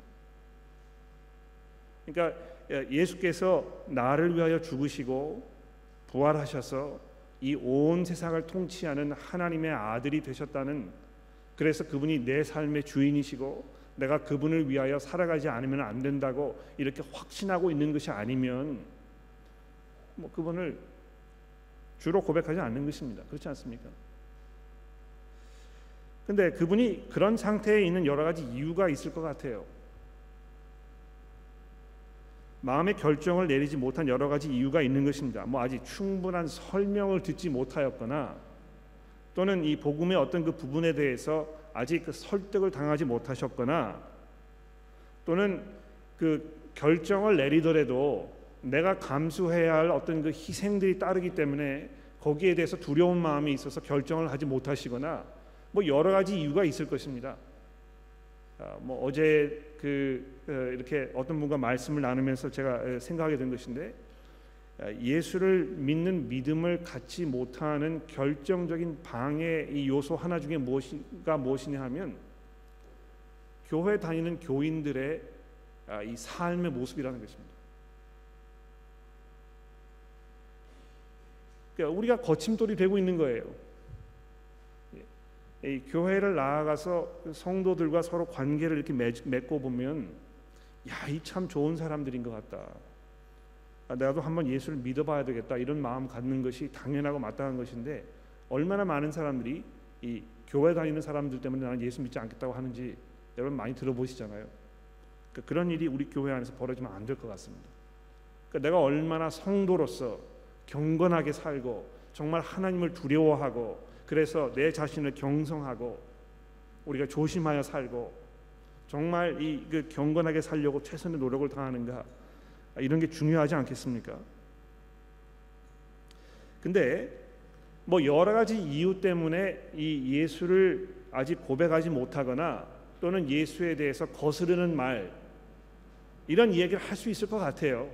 그러니까 예수께서 나를 위하여 죽으시고 부활하셔서 이 온 세상을 통치하는 하나님의 아들이 되셨다는, 그래서 그분이 내 삶의 주인이시고 내가 그분을 위하여 살아가지 않으면 안 된다고 이렇게 확신하고 있는 것이 아니면 뭐 그분을 주로 고백하지 않는 것입니다. 그렇지 않습니까? 근데 그분이 그런 상태에 있는 여러 가지 이유가 있을 것 같아요. 마음의 결정을 내리지 못한 여러 가지 이유가 있는 것입니다. 뭐 아직 충분한 설명을 듣지 못하였거나 또는 이 복음의 어떤 그 부분에 대해서 아직 그 설득을 당하지 못하셨거나 또는 그 결정을 내리더라도 내가 감수해야 할 어떤 그 희생들이 따르기 때문에 거기에 대해서 두려운 마음이 있어서 결정을 하지 못하시거나 뭐 여러 가지 이유가 있을 것입니다. 뭐 어제 그 이렇게 어떤 분과 말씀을 나누면서 제가 생각하게 된 것인데 예수를 믿는 믿음을 갖지 못하는 결정적인 방해 이 요소 하나 중에 무엇이가 무엇이냐 하면 교회 다니는 교인들의 이 삶의 모습이라는 것입니다. 그러니까 우리가 거침돌이 되고 있는 거예요. 이 교회를 나아가서 성도들과 서로 관계를 이렇게 맺고 보면 야, 이 참 좋은 사람들인 것 같다. 아, 나도 한번 예수를 믿어봐야 되겠다. 이런 마음 갖는 것이 당연하고 마땅한 것인데 얼마나 많은 사람들이 이 교회 다니는 사람들 때문에 나는 예수 믿지 않겠다고 하는지 여러분 많이 들어보시잖아요. 그러니까 그런 일이 우리 교회 안에서 벌어지면 안 될 것 같습니다. 그러니까 내가 얼마나 성도로서 경건하게 살고 정말 하나님을 두려워하고 그래서 내 자신을 경성하고 우리가 조심하여 살고 정말 이 그 경건하게 살려고 최선의 노력을 다하는가, 이런 게 중요하지 않겠습니까? 근데 뭐 여러 가지 이유 때문에 이 예수를 아직 고백하지 못하거나 또는 예수에 대해서 거스르는 말, 이런 이야기를 할 수 있을 것 같아요.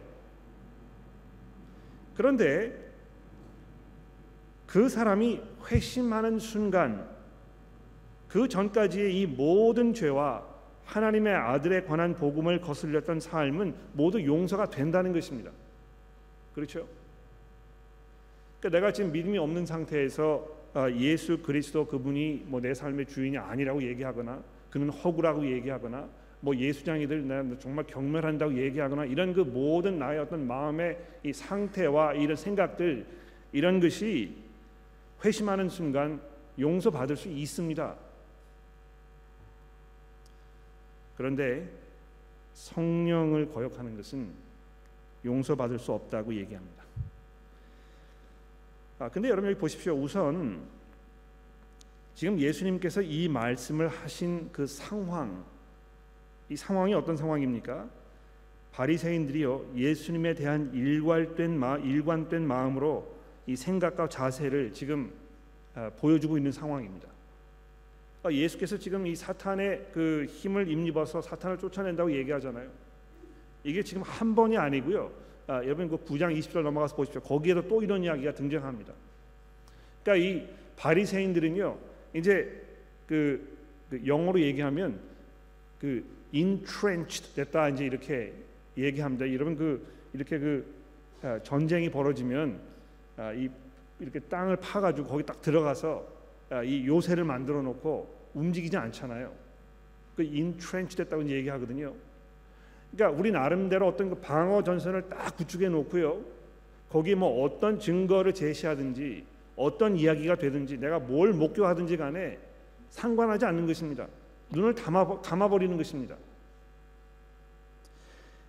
그런데 그 사람이 회심하는 순간 그 전까지의 이 모든 죄와 하나님의 아들에 관한 복음을 거슬렸던 삶은 모두 용서가 된다는 것입니다. 그렇죠? 그러니까 내가 지금 믿음이 없는 상태에서 예수 그리스도 그분이 뭐 내 삶의 주인이 아니라고 얘기하거나 그는 허구라고 얘기하거나 뭐 예수장이들 나 정말 경멸한다고 얘기하거나 이런 그 모든 나의 어떤 마음의 이 상태와 이런 생각들, 이런 것이 회심하는 순간 용서받을 수 있습니다. 그런데 성령을 거역하는 것은 용서받을 수 없다고 얘기합니다. 아, 근데 여러분 여기 보십시오. 우선 지금 예수님께서 이 말씀을 하신 그 상황, 이 상황이 어떤 상황입니까? 바리새인들이요 예수님에 대한 일관된, 마, 일관된 마음으로 이 생각과 자세를 지금 보여주고 있는 상황입니다. 예수께서 지금 이 사탄의 그 힘을 입입어서 사탄을 쫓아낸다고 얘기하잖아요. 이게 지금 한 번이 아니고요. 아, 여러분 그 구 장 이십 절 넘어가서 보십시오. 거기에도 또 이런 이야기가 등장합니다. 그러니까 이 바리새인들은요 이제 그, 그 영어로 얘기하면 그 entrenched 됐다 이제 이렇게 얘기합니다. 여러분 그 이렇게 그 아, 전쟁이 벌어지면 아, 이 이렇게 땅을 파가지고 거기 딱 들어가서 아, 이 요새를 만들어 놓고 움직이지 않잖아요. 그 entrenched 됐다고 이제 얘기하거든요. 그러니까 우리 나름대로 어떤 그 방어 전선을 딱 구축해 놓고요. 거기에 뭐 어떤 증거를 제시하든지 어떤 이야기가 되든지 내가 뭘 목격하든지 간에 상관하지 않는 것입니다. 눈을 감아, 감아버리는 것입니다.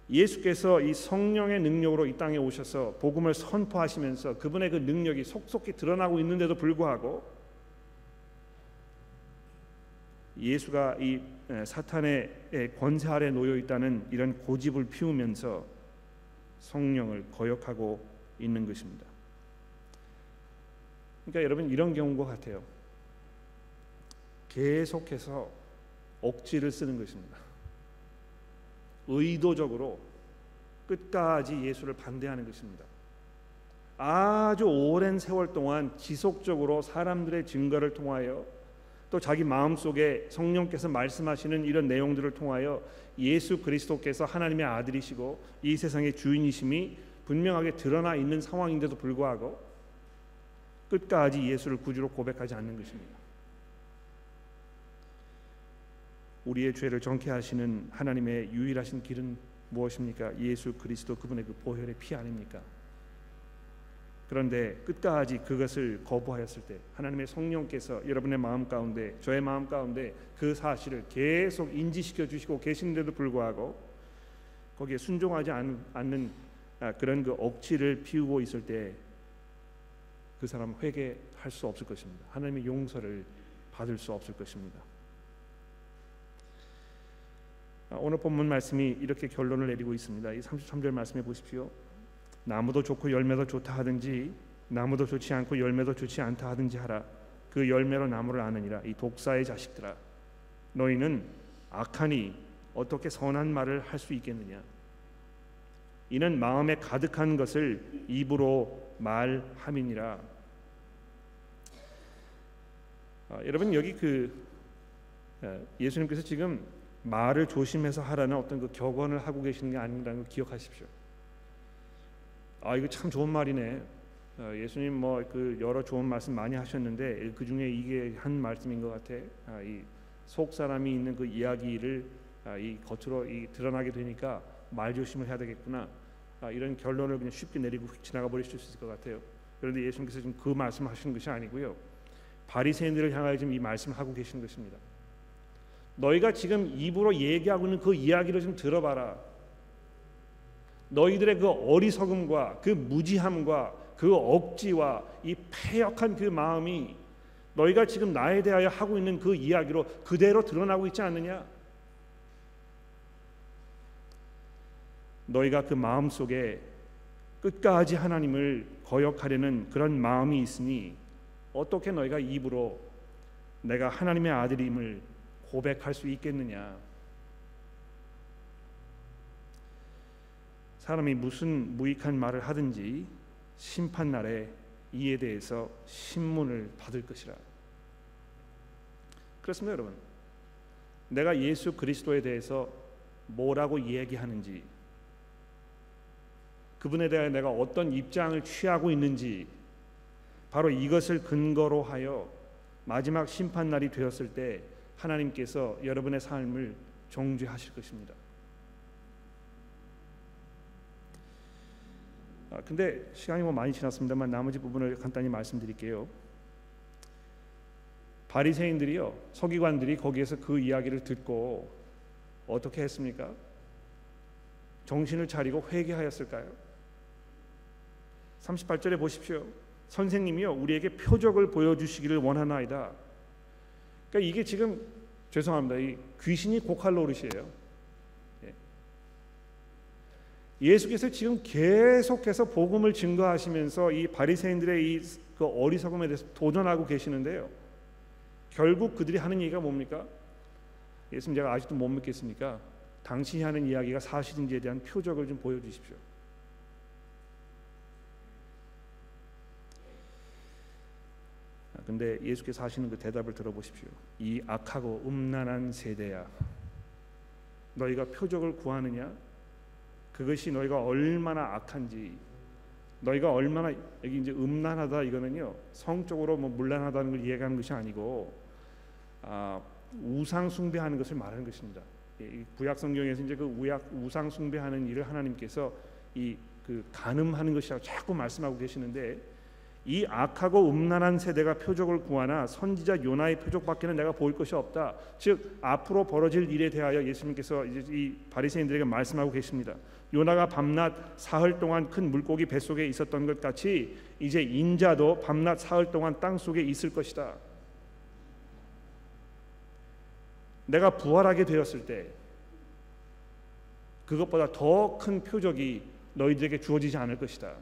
예수께서 이 성령의 능력으로 이 땅에 오셔서 복음을 선포하시면서 그분의 그 능력이 속속히 드러나고 있는데도 불구하고 예수가 이 사탄의 권세 아래 놓여 있다는 이런 고집을 피우면서 성령을 거역하고 있는 것입니다. 그러니까 여러분 이런 경우인 것 같아요. 계속해서 억지를 쓰는 것입니다. 의도적으로 끝까지 예수를 반대하는 것입니다. 아주 오랜 세월 동안 지속적으로 사람들의 증거를 통하여 또 자기 마음속에 성령께서 말씀하시는 이런 내용들을 통하여 예수 그리스도께서 하나님의 아들이시고 이 세상의 주인이심이 분명하게 드러나 있는 상황인데도 불구하고 끝까지 예수를 구주로 고백하지 않는 것입니다. 우리의 죄를 정케 하시는 하나님의 유일하신 길은 무엇입니까? 예수 그리스도 그분의 그 보혈의 피 아닙니까? 그런데 끝까지 그것을 거부하였을 때 하나님의 성령께서 여러분의 마음 가운데 저의 마음 가운데 그 사실을 계속 인지시켜 주시고 계신데도 불구하고 거기에 순종하지 않는 그런 그 억지를 피우고 있을 때 그 사람은 회개할 수 없을 것입니다. 하나님의 용서를 받을 수 없을 것입니다. 오늘 본문 말씀이 이렇게 결론을 내리고 있습니다. 이 삼십삼 절 말씀해 보십시오. 나무도 좋고 열매도 좋다 하든지 나무도 좋지 않고 열매도 좋지 않다 하든지 하라. 그 열매로 나무를 아느니라. 이 독사의 자식들아 너희는 악하니 어떻게 선한 말을 할 수 있겠느냐. 이는 마음에 가득한 것을 입으로 말함이니라. 아, 여러분 여기 그 예수님께서 지금 말을 조심해서 하라는 어떤 그 격언을 하고 계시는 게 아니라는 걸 기억하십시오. 아 이거 참 좋은 말이네. 예수님 뭐 그 여러 좋은 말씀 많이 하셨는데 그 중에 이게 한 말씀인 것 같아. 아, 이 속 사람이 있는 그 이야기를 아, 이 겉으로 이 드러나게 되니까 말 조심을 해야 되겠구나. 아, 이런 결론을 그냥 쉽게 내리고 지나가 버리실 수 있을 것 같아요. 그런데 예수님께서 지금 그 말씀을 하시는 것이 아니고요. 바리새인들을 향하여 지금 이 말씀을 하고 계시는 것입니다. 너희가 지금 입으로 얘기하고 있는 그 이야기를 좀 들어봐라. 너희들의 그 어리석음과 그 무지함과 그 억지와 이 패역한 그 마음이 너희가 지금 나에 대하여 하고 있는 그 이야기로 그대로 드러나고 있지 않느냐? 너희가 그 마음속에 끝까지 하나님을 거역하려는 그런 마음이 있으니 어떻게 너희가 입으로 내가 하나님의 아들임을 고백할 수 있겠느냐? 사람이 무슨 무익한 말을 하든지 심판 날에 이에 대해서 심문을 받을 것이라. 그렇습니다, 여러분. 내가 예수 그리스도에 대해서 뭐라고 얘기하는지, 그분에 대해 내가 어떤 입장을 취하고 있는지, 바로 이것을 근거로 하여 마지막 심판 날이 되었을 때 하나님께서 여러분의 삶을 정죄하실 것입니다. 아, 근데 시간이 뭐 많이 지났습니다만 나머지 부분을 간단히 말씀드릴게요. 바리새인들이요, 서기관들이 거기에서 그 이야기를 듣고 어떻게 했습니까? 정신을 차리고 회개하였을까요? 삼십팔 절에 보십시오. 선생님이요, 우리에게 표적을 보여주시기를 원하나이다. 그러니까 이게 지금 죄송합니다. 이 귀신이 고칼로릇이에요. 예수께서 지금 계속해서 복음을 증거하시면서 이 바리새인들의 이 그 어리석음에 대해서 도전하고 계시는데요. 결국 그들이 하는 얘기가 뭡니까? 예수님, 제가 아직도 못 믿겠으니까 당신이 하는 이야기가 사실인지에 대한 표적을 좀 보여주십시오. 근데 예수께서 하시는 그 대답을 들어보십시오. 이 악하고 음란한 세대야, 너희가 표적을 구하느냐? 그것이 너희가 얼마나 악한지, 너희가 얼마나, 여기 이제 음란하다 이거는요 성적으로 뭐 문란하다는 걸 이해하는 것이 아니고 아, 우상 숭배하는 것을 말하는 것입니다. 구약 성경에서 이제 그 우약 우상 숭배하는 일을 하나님께서 이 그 간음하는 것이라고 자꾸 말씀하고 계시는데, 이 악하고 음란한 세대가 표적을 구하나 선지자 요나의 표적밖에는 내가 보일 것이 없다. 즉 앞으로 벌어질 일에 대하여 예수님께서 이제 이 바리새인들에게 말씀하고 계십니다. 요나가 밤낮 사흘 동안 큰 물고기 뱃속에 있었던 것 같이 이제 인자도 밤낮 사흘 동안 땅 속에 있을 것이다. 내가 부활하게 되었을 때 그것보다 더 큰 표적이 너희들에게 주어지지 않을 것이다.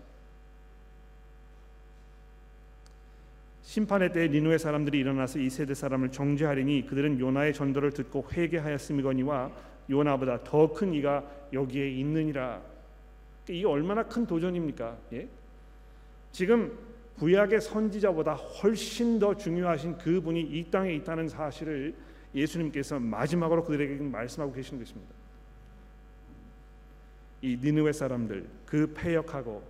심판의 때에 니느웨 사람들이 일어나서 이 세대 사람을 정죄하리니 그들은 요나의 전도를 듣고 회개하였음이거니와 요나보다 더 큰 이가 여기에 있느니라. 이게 얼마나 큰 도전입니까? 예? 지금 구약의 선지자보다 훨씬 더 중요하신 그분이 이 땅에 있다는 사실을 예수님께서 마지막으로 그들에게 말씀하고 계시는 것입니다. 이 니느웨 사람들, 그 패역하고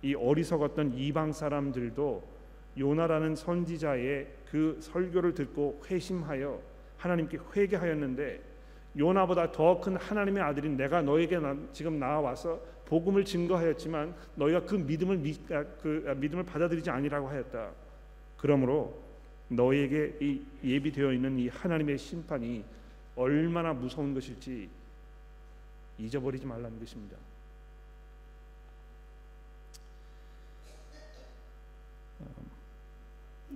이 어리석었던 이방 사람들도 요나라는 선지자의 그 설교를 듣고 회심하여 하나님께 회개하였는데, 요나보다 더 큰 하나님의 아들인 내가 너에게 지금 나와서 복음을 증거하였지만 너희가 그 믿음을 그 믿음을 받아들이지 아니라고 하였다. 그러므로 너희에게 이 예비되어 있는 이 하나님의 심판이 얼마나 무서운 것일지 잊어버리지 말라는 것입니다.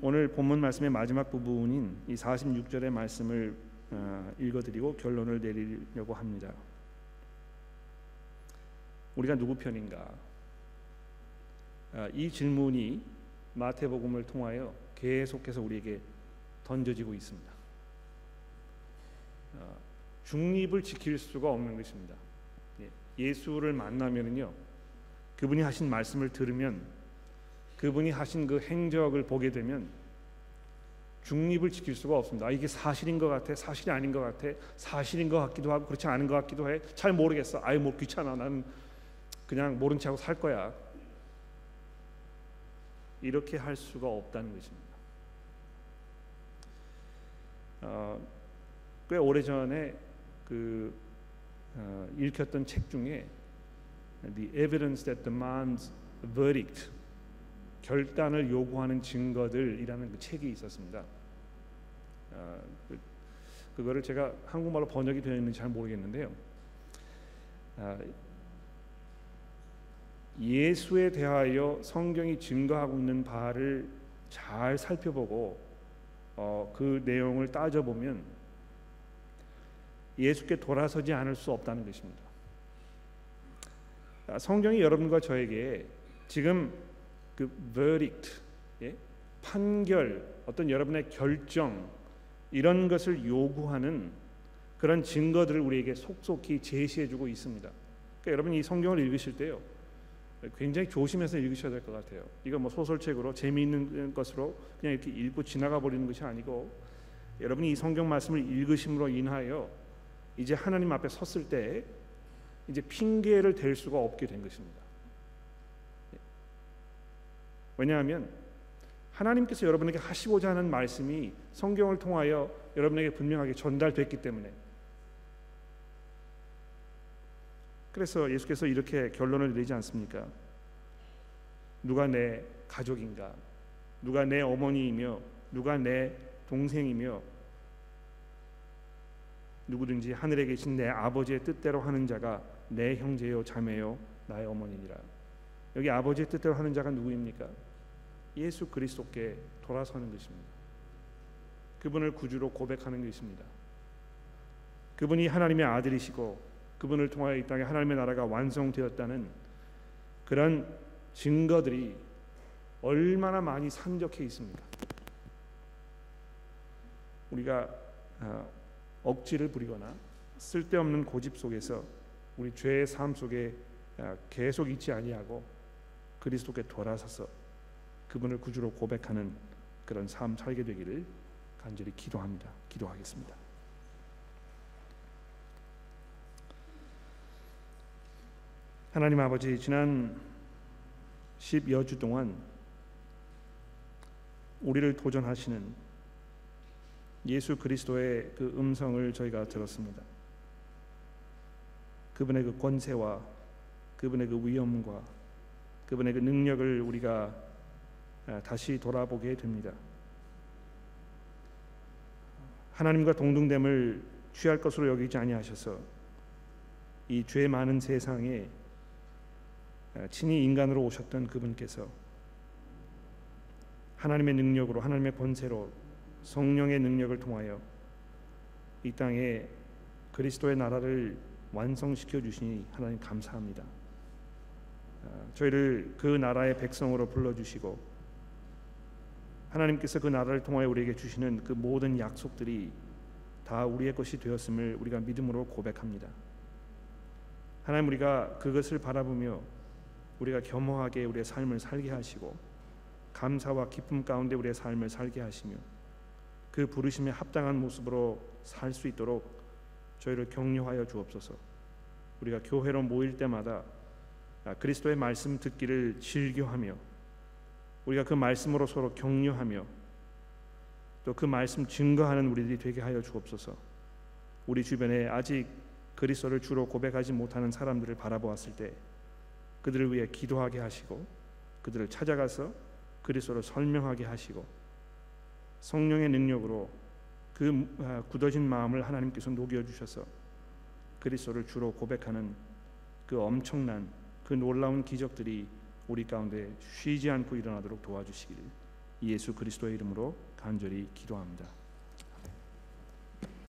오늘 본문 말씀의 마지막 부분인 이 사십육 절의 말씀을 읽어드리고 결론을 내리려고 합니다. 우리가 누구 편인가? 이 질문이 마태복음을 통하여 계속해서 우리에게 던져지고 있습니다. 중립을 지킬 수가 없는 것입니다. 예수를 만나면은요, 그분이 하신 말씀을 들으면, 그분이 하신 그 행적을 보게 되면 중립을 지킬 수가 없습니다. 아, 이게 사실인 것 같아, 사실이 아닌 것 같아, 사실인 것 같기도 하고 그렇지 않은 것 같기도 해, 잘 모르겠어, 아이 뭐 귀찮아, 나는 그냥 모른 채 하고 살 거야. 이렇게 할 수가 없다는 것입니다. 어, 꽤 오래전에 그 어, 읽혔던 책 중에 The Evidence That Demands a Verdict, 결단을 요구하는 증거들이라는 그 책이 있었습니다. 아, 그, 그거를 제가 한국말로 번역이 되어 있는지 잘 모르겠는데요. 아, 예수에 대하여 성경이 증거하고 있는 바를 잘 살펴보고 어, 그 내용을 따져보면 예수께 돌아서지 않을 수 없다는 것입니다. 아, 성경이 여러분과 저에게 지금 그 verdict, 예? 판결, 어떤 여러분의 결정, 이런 것을 요구하는 그런 증거들을 우리에게 속속히 제시해주고 있습니다. 그러니까 여러분이 이 성경을 읽으실 때요, 굉장히 조심해서 읽으셔야 될 것 같아요. 이거 뭐 소설책으로 재미있는 것으로 그냥 이렇게 읽고 지나가 버리는 것이 아니고, 여러분이 이 성경 말씀을 읽으심으로 인하여 이제 하나님 앞에 섰을 때 이제 핑계를 댈 수가 없게 된 것입니다. 왜냐하면 하나님께서 여러분에게 하시고자 하는 말씀이 성경을 통하여 여러분에게 분명하게 전달됐기 때문에. 그래서 예수께서 이렇게 결론을 내리지 않습니까? 누가 내 가족인가? 누가 내 어머니이며 누가 내 동생이며, 누구든지 하늘에 계신 내 아버지의 뜻대로 하는 자가 내 형제요 자매요 나의 어머니니라. 여기 아버지의 뜻대로 하는 자가 누구입니까? 예수 그리스도께 돌아서는 것입니다. 그분을 구주로 고백하는 것입니다. 그분이 하나님의 아들이시고 그분을 통하여 이 땅에 하나님의 나라가 완성되었다는 그런 증거들이 얼마나 많이 산적해 있습니까? 우리가 억지를 부리거나 쓸데없는 고집 속에서 우리 죄의 삶 속에 계속 있지 아니하고 그리스도께 돌아서서 그분을 구주로 고백하는 그런 삶 살게 되기를 간절히 기도합니다. 기도하겠습니다. 하나님 아버지, 지난 십여 주 동안 우리를 도전하시는 예수 그리스도의 그 음성을 저희가 들었습니다. 그분의 그 권세와 그분의 그 위엄과 그분의 그 능력을 우리가 다시 돌아보게 됩니다. 하나님과 동등됨을 취할 것으로 여기지 아니하셔서 이 죄 많은 세상에 친히 인간으로 오셨던 그분께서 하나님의 능력으로, 하나님의 권세로, 성령의 능력을 통하여 이 땅에 그리스도의 나라를 완성시켜 주시니 하나님 감사합니다. 저희를 그 나라의 백성으로 불러주시고 하나님께서 그 나라를 통하여 우리에게 주시는 그 모든 약속들이 다 우리의 것이 되었음을 우리가 믿음으로 고백합니다. 하나님, 우리가 그것을 바라보며 우리가 겸허하게 우리의 삶을 살게 하시고 감사와 기쁨 가운데 우리의 삶을 살게 하시며 그 부르심에 합당한 모습으로 살 수 있도록 저희를 격려하여 주옵소서. 우리가 교회로 모일 때마다 그리스도의 말씀 듣기를 즐겨하며 우리가 그 말씀으로 서로 격려하며 또 그 말씀 증거하는 우리들이 되게 하여 주옵소서. 우리 주변에 아직 그리스도를 주로 고백하지 못하는 사람들을 바라보았을 때 그들을 위해 기도하게 하시고 그들을 찾아가서 그리스도를 설명하게 하시고 성령의 능력으로 그 굳어진 마음을 하나님께서 녹여주셔서 그리스도를 주로 고백하는 그 엄청난 그 놀라운 기적들이 우리 가운데 쉬지 않고 일어나도록 도와주시기를 예수 그리스도의 이름으로 간절히 기도합니다.